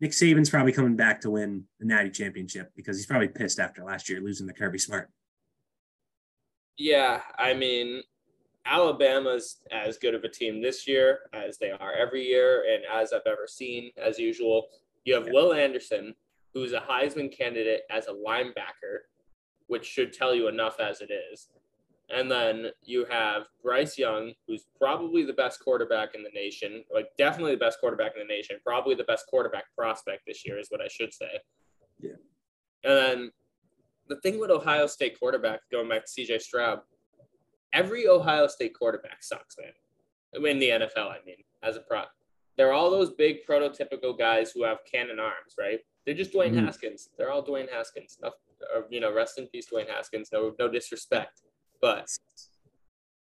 Nick Saban's probably coming back to win the Natty Championship because he's probably pissed after last year losing to Kirby Smart. Yeah, I mean, Alabama's as good of a team this year as they are every year and as I've ever seen, as usual. You have yeah. Will Anderson, who's a Heisman candidate as a linebacker, which should tell you enough as it is. And then you have Bryce Young, who's probably the best quarterback in the nation, like definitely the best quarterback in the nation, probably the best quarterback prospect this year is what I should say. Yeah. And then the thing with Ohio State quarterback, going back to C J Stroud, every Ohio State quarterback sucks, man. In the N F L, I mean, as a prop. They're all those big prototypical guys who have cannon arms, right? They're just Dwayne mm-hmm. Haskins. They're all Dwayne Haskins. Enough, or, you know, rest in peace, Dwayne Haskins. No, no disrespect. But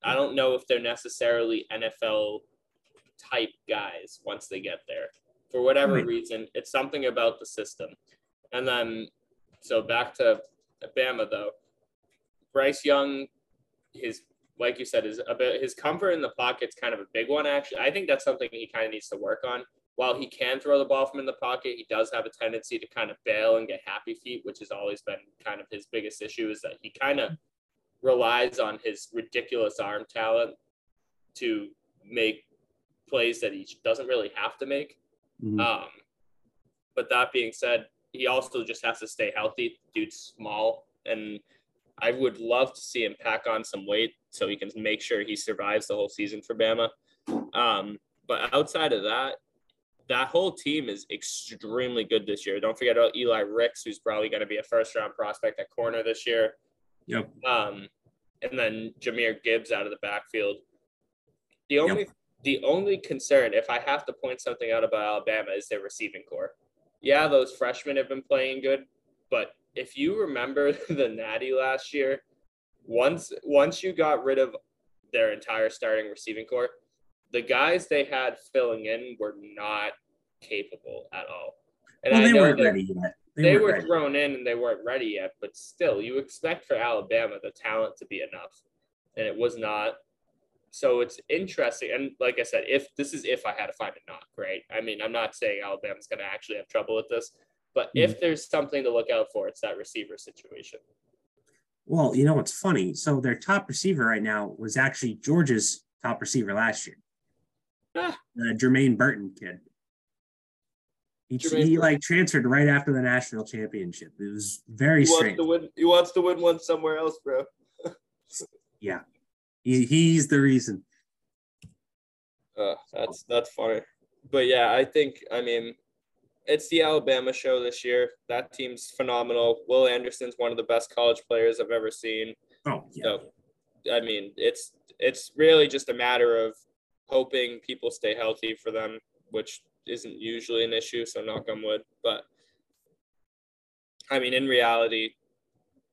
I don't know if they're necessarily N F L-type guys once they get there. For whatever mm-hmm. reason, it's something about the system. And then, so back to Bama, though, Bryce Young, his like you said, is a bit, his comfort in the pocket's kind of a big one. Actually, I think that's something he kind of needs to work on. While he can throw the ball from in the pocket, he does have a tendency to kind of bail and get happy feet, which has always been kind of his biggest issue. Is that he kind of relies on his ridiculous arm talent to make plays that he doesn't really have to make. Mm-hmm. Um, but that being said, he also just has to stay healthy. Dude's small, and I would love to see him pack on some weight so he can make sure he survives the whole season for Bama. Um, but outside of that, that whole team is extremely good this year. Don't forget about Eli Ricks, who's probably going to be a first-round prospect at corner this year. Yep. Um, and then Jahmyr Gibbs out of the backfield. The only yep. The only concern, if I have to point something out about Alabama, is their receiving core. Yeah, those freshmen have been playing good, but if you remember the Natty last year, once once you got rid of their entire starting receiving core, the guys they had filling in were not capable at all. And well, I they know weren't ready yet. They, they weren't were ready. thrown in and they weren't ready yet, but still, you expect for Alabama the talent to be enough, and it was not. So it's interesting. And like I said, if this is if I had to find a knock, right? I mean, I'm not saying Alabama's going to actually have trouble with this, but mm-hmm. if there's something to look out for, it's that receiver situation. Well, you know what's funny? So their top receiver right now was actually Georgia's top receiver last year. Ah. The Jermaine Burton kid. He, he like transferred right after the national championship. It was very he strange. Wants to win, he wants to win one somewhere else, bro. Yeah, he, he's the reason. Uh, that's that's funny, but yeah, I think I mean, it's the Alabama show this year. That team's phenomenal. Will Anderson's one of the best college players I've ever seen. Oh yeah. So, I mean, it's it's really just a matter of hoping people stay healthy for them, which isn't usually an issue, so knock on wood. But I mean, in reality,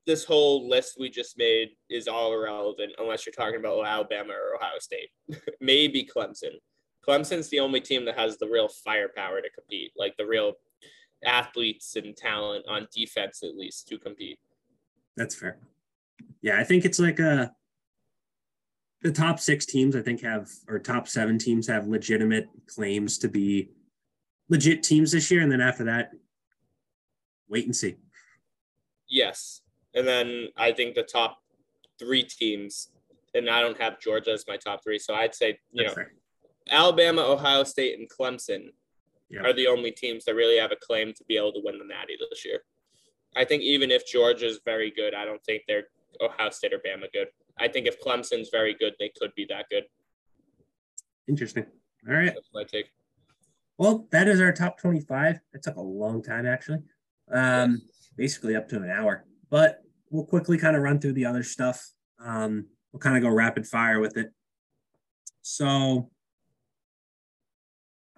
this whole list we just made is all irrelevant unless you're talking about Alabama or Ohio State. Maybe Clemson. Clemson's the only team that has the real firepower to compete, like the real athletes and talent on defense, at least, to compete. That's fair. Yeah, I think it's like a the top six teams, I think, have or top seven teams have legitimate claims to be legit teams this year, and then after that, wait and see. Yes, and then I think the top three teams, and I don't have Georgia as my top three, so I'd say you That's know fair. Alabama, Ohio State, and Clemson yeah. are the only teams that really have a claim to be able to win the Natty this year. I think even if Georgia's very good, I don't think they're Ohio State or Bama good. I think if Clemson's very good, they could be that good. Interesting. All right. That's my take. Well, that is our top twenty-five. That took a long time, actually. Um, yes. Basically up to an hour. But we'll quickly kind of run through the other stuff. Um, we'll kind of go rapid fire with it. So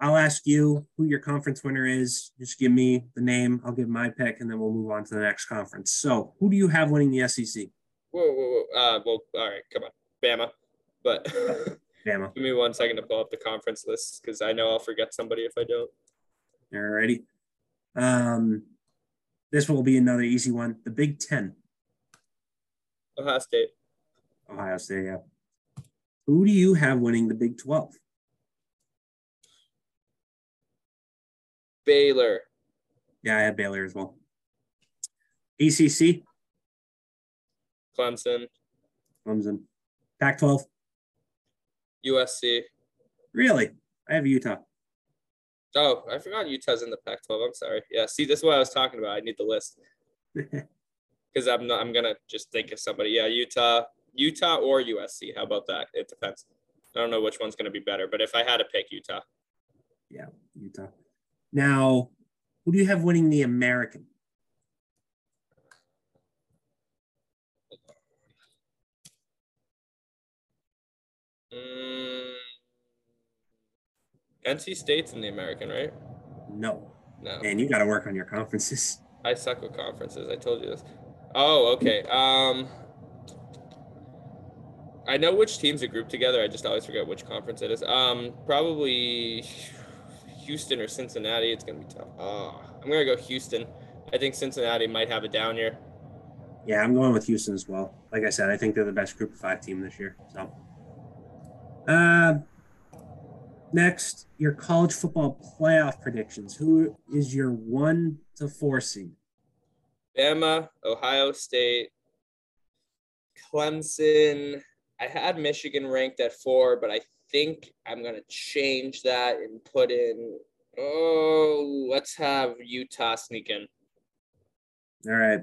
I'll ask you who your conference winner is. Just give me the name. I'll give my pick, and then we'll move on to the next conference. So who do you have winning the S E C? Whoa, whoa, whoa. Uh, well, all right, come on. Bama. But Bama. Give me one second to pull up the conference list because I know I'll forget somebody if I don't. All righty. Um, this will be another easy one. The Big Ten. Ohio State. Ohio State, yeah. Who do you have winning the Big twelve? Baylor. Yeah, I have Baylor as well. A C C. Clemson. Clemson. Pac twelve. U S C. Really? I have Utah. Oh, I forgot Utah's in the Pac twelve. I'm sorry. Yeah, see, this is what I was talking about. I need the list. Because I'm not. I'm going to just think of somebody. Yeah, Utah. Utah or U S C. How about that? It depends. I don't know which one's going to be better, but if I had to pick, Utah. Yeah, Utah. Now, who do you have winning the American? Mm, N C State's in the American, right? No. No. Man, you got to work on your conferences. I suck with conferences. I told you this. Oh, okay. Um, I know which teams are grouped together. I just always forget which conference it is. Um, probably Houston or Cincinnati. It's going to be tough. Oh, I'm going to go Houston. I think Cincinnati might have a down year. Yeah, I'm going with Houston as well. Like I said, I think they're the best group of five team this year. So. Uh, next, your college football playoff predictions. Who is your one to four seed? Bama, Ohio State, Clemson. I had Michigan ranked at four, but I think I'm going to change that and put in, oh, let's have Utah sneak in. All right.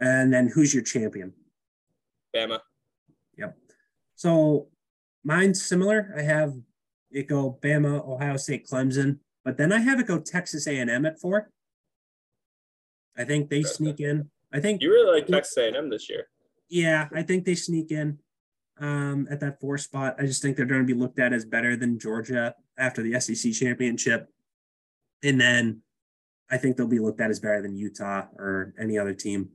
And then who's your champion? Bama. Yep. So mine's similar. I have it go Bama, Ohio State, Clemson, but then I have it go Texas A and M at four. I think they sneak in. I think you really like Texas A and M this year. Yeah, I think they sneak in. um, at that four spot. I just think they're going to be looked at as better than Georgia after the S E C championship. And then I think they'll be looked at as better than Utah or any other team.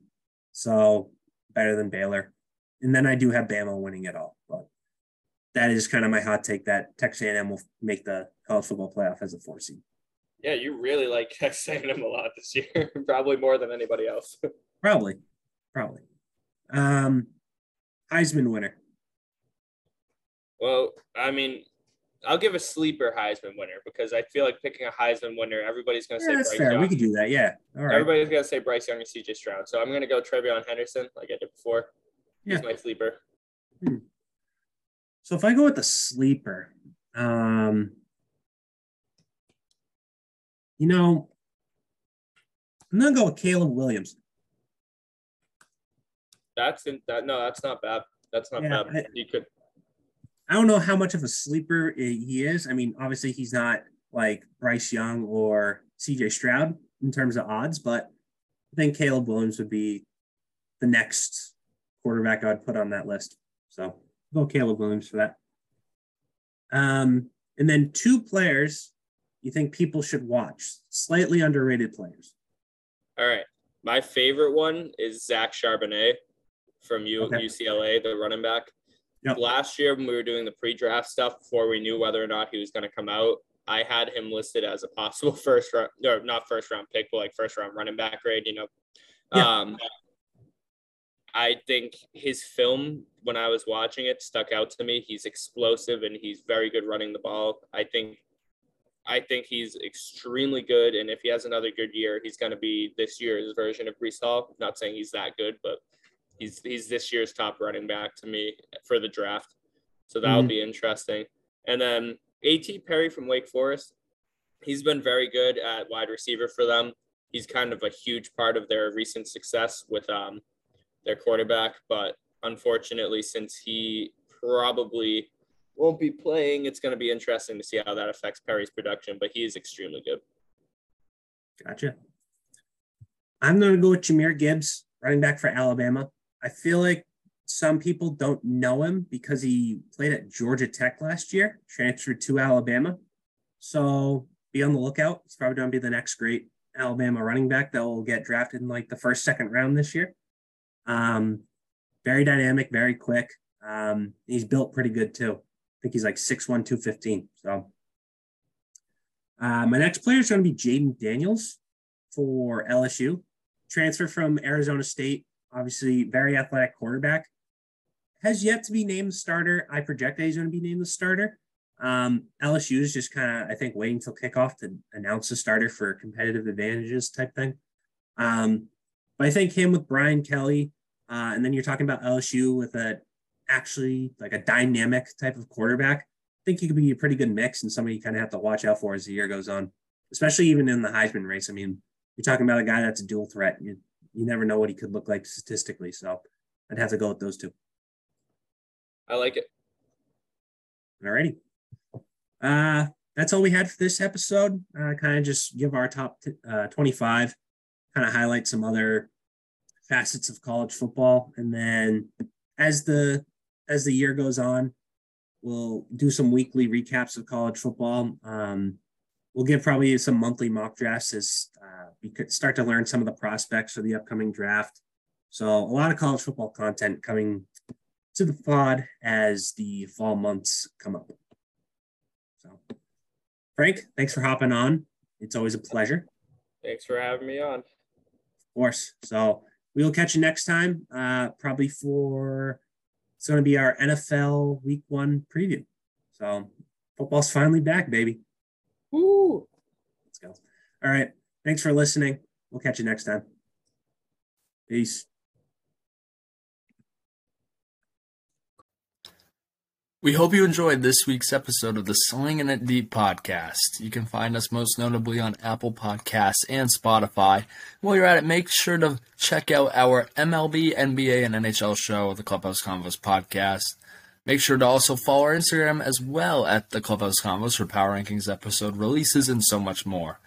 So better than Baylor. And then I do have Bama winning it all. But that is kind of my hot take, that Texas A and M will make the college football playoff as a four seed. Yeah, you really like Texas A and M a lot this year, probably more than anybody else. Probably, probably. Um, Heisman winner. Well, I mean, I'll give a sleeper Heisman winner because I feel like picking a Heisman winner, everybody's going to yeah, say that's Bryce fair. Young. We could do that, yeah. All right. Everybody's going to say Bryce Young and C J Stroud. So I'm going to go Trevion Henderson like I did before. He's yeah. my sleeper. Hmm. So if I go with the sleeper, um, you know, I'm going to go with Caleb Williams. That's in, that, no, that's not bad. That's not yeah, bad. I, you could. I don't know how much of a sleeper he is. I mean, obviously he's not like Bryce Young or C J Stroud in terms of odds, but I think Caleb Williams would be the next quarterback I'd put on that list. So go Caleb Williams for that. Um, and then two players you think people should watch, slightly underrated players. All right. My favorite one is Zach Charbonnet from U- okay. U C L A, the running back. Yep. Last year when we were doing the pre-draft stuff before we knew whether or not he was going to come out, I had him listed as a possible first round, or not first round pick, but like first round running back grade, you know. Yeah. Um, I think his film, when I was watching it, stuck out to me. He's explosive and he's very good running the ball. I think I think he's extremely good, and if he has another good year, he's going to be this year's version of Breece Hall. Not saying he's that good, but he's he's this year's top running back to me for the draft. So that'll mm-hmm. be interesting. And then A T. Perry from Wake Forest, he's been very good at wide receiver for them. He's kind of a huge part of their recent success with um, their quarterback, but unfortunately, since he probably – won't be playing, it's going to be interesting to see how that affects Perry's production, but he is extremely good. Gotcha. I'm going to go with Jahmyr Gibbs, running back for Alabama. I feel like some people don't know him because he played at Georgia Tech last year, transferred to Alabama. So be on the lookout. He's probably going to be the next great Alabama running back that will get drafted in like the first, second round this year. Um, very dynamic, very quick. Um, he's built pretty good too. I think he's like six one, two fifteen. So uh, my next player is going to be Jaden Daniels for L S U. Transfer from Arizona State. Obviously, very athletic quarterback. Has yet to be named the starter. I project that he's going to be named the starter. Um, L S U is just kind of, I think, waiting till kickoff to announce the starter for competitive advantages type thing. Um, but I think him with Brian Kelly, uh, and then you're talking about L S U with a actually like a dynamic type of quarterback. I think he could be a pretty good mix and somebody you kind of have to watch out for as the year goes on, especially even in the Heisman race. I mean, you're talking about a guy that's a dual threat. You, you never know what he could look like statistically. So I'd have to go with those two. I like it. Alrighty. Uh, that's all we had for this episode. Uh, kind of just give our top t- uh, twenty-five, kind of highlight some other facets of college football. And then as the as the year goes on, we'll do some weekly recaps of college football. Um, we'll give probably some monthly mock drafts as uh, we could start to learn some of the prospects for the upcoming draft. So a lot of college football content coming to the pod as the fall months come up. So, Frank, thanks for hopping on. It's always a pleasure. Thanks for having me on. Of course. So we will catch you next time, uh, probably for – it's going to be our N F L Week one preview. So football's finally back, baby. Woo! Let's go. All right. Thanks for listening. We'll catch you next time. Peace. We hope you enjoyed this week's episode of the Slingin' It Deep podcast. You can find us most notably on Apple Podcasts and Spotify. While you're at it, make sure to check out our M L B, N B A, and N H L show, the Clubhouse Convos podcast. Make sure to also follow our Instagram as well at the Clubhouse Convos for Power Rankings episode releases and so much more.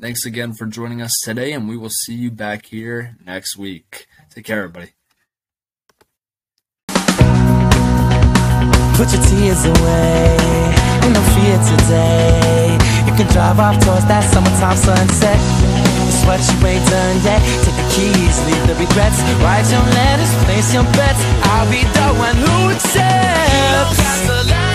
Thanks again for joining us today, and we will see you back here next week. Take care, everybody. Put your tears away, ain't no fear today. You can drive off towards that summertime sunset. It's what you ain't done yet. Take the keys, leave the regrets. Write your letters, place your bets. I'll be the one who accepts.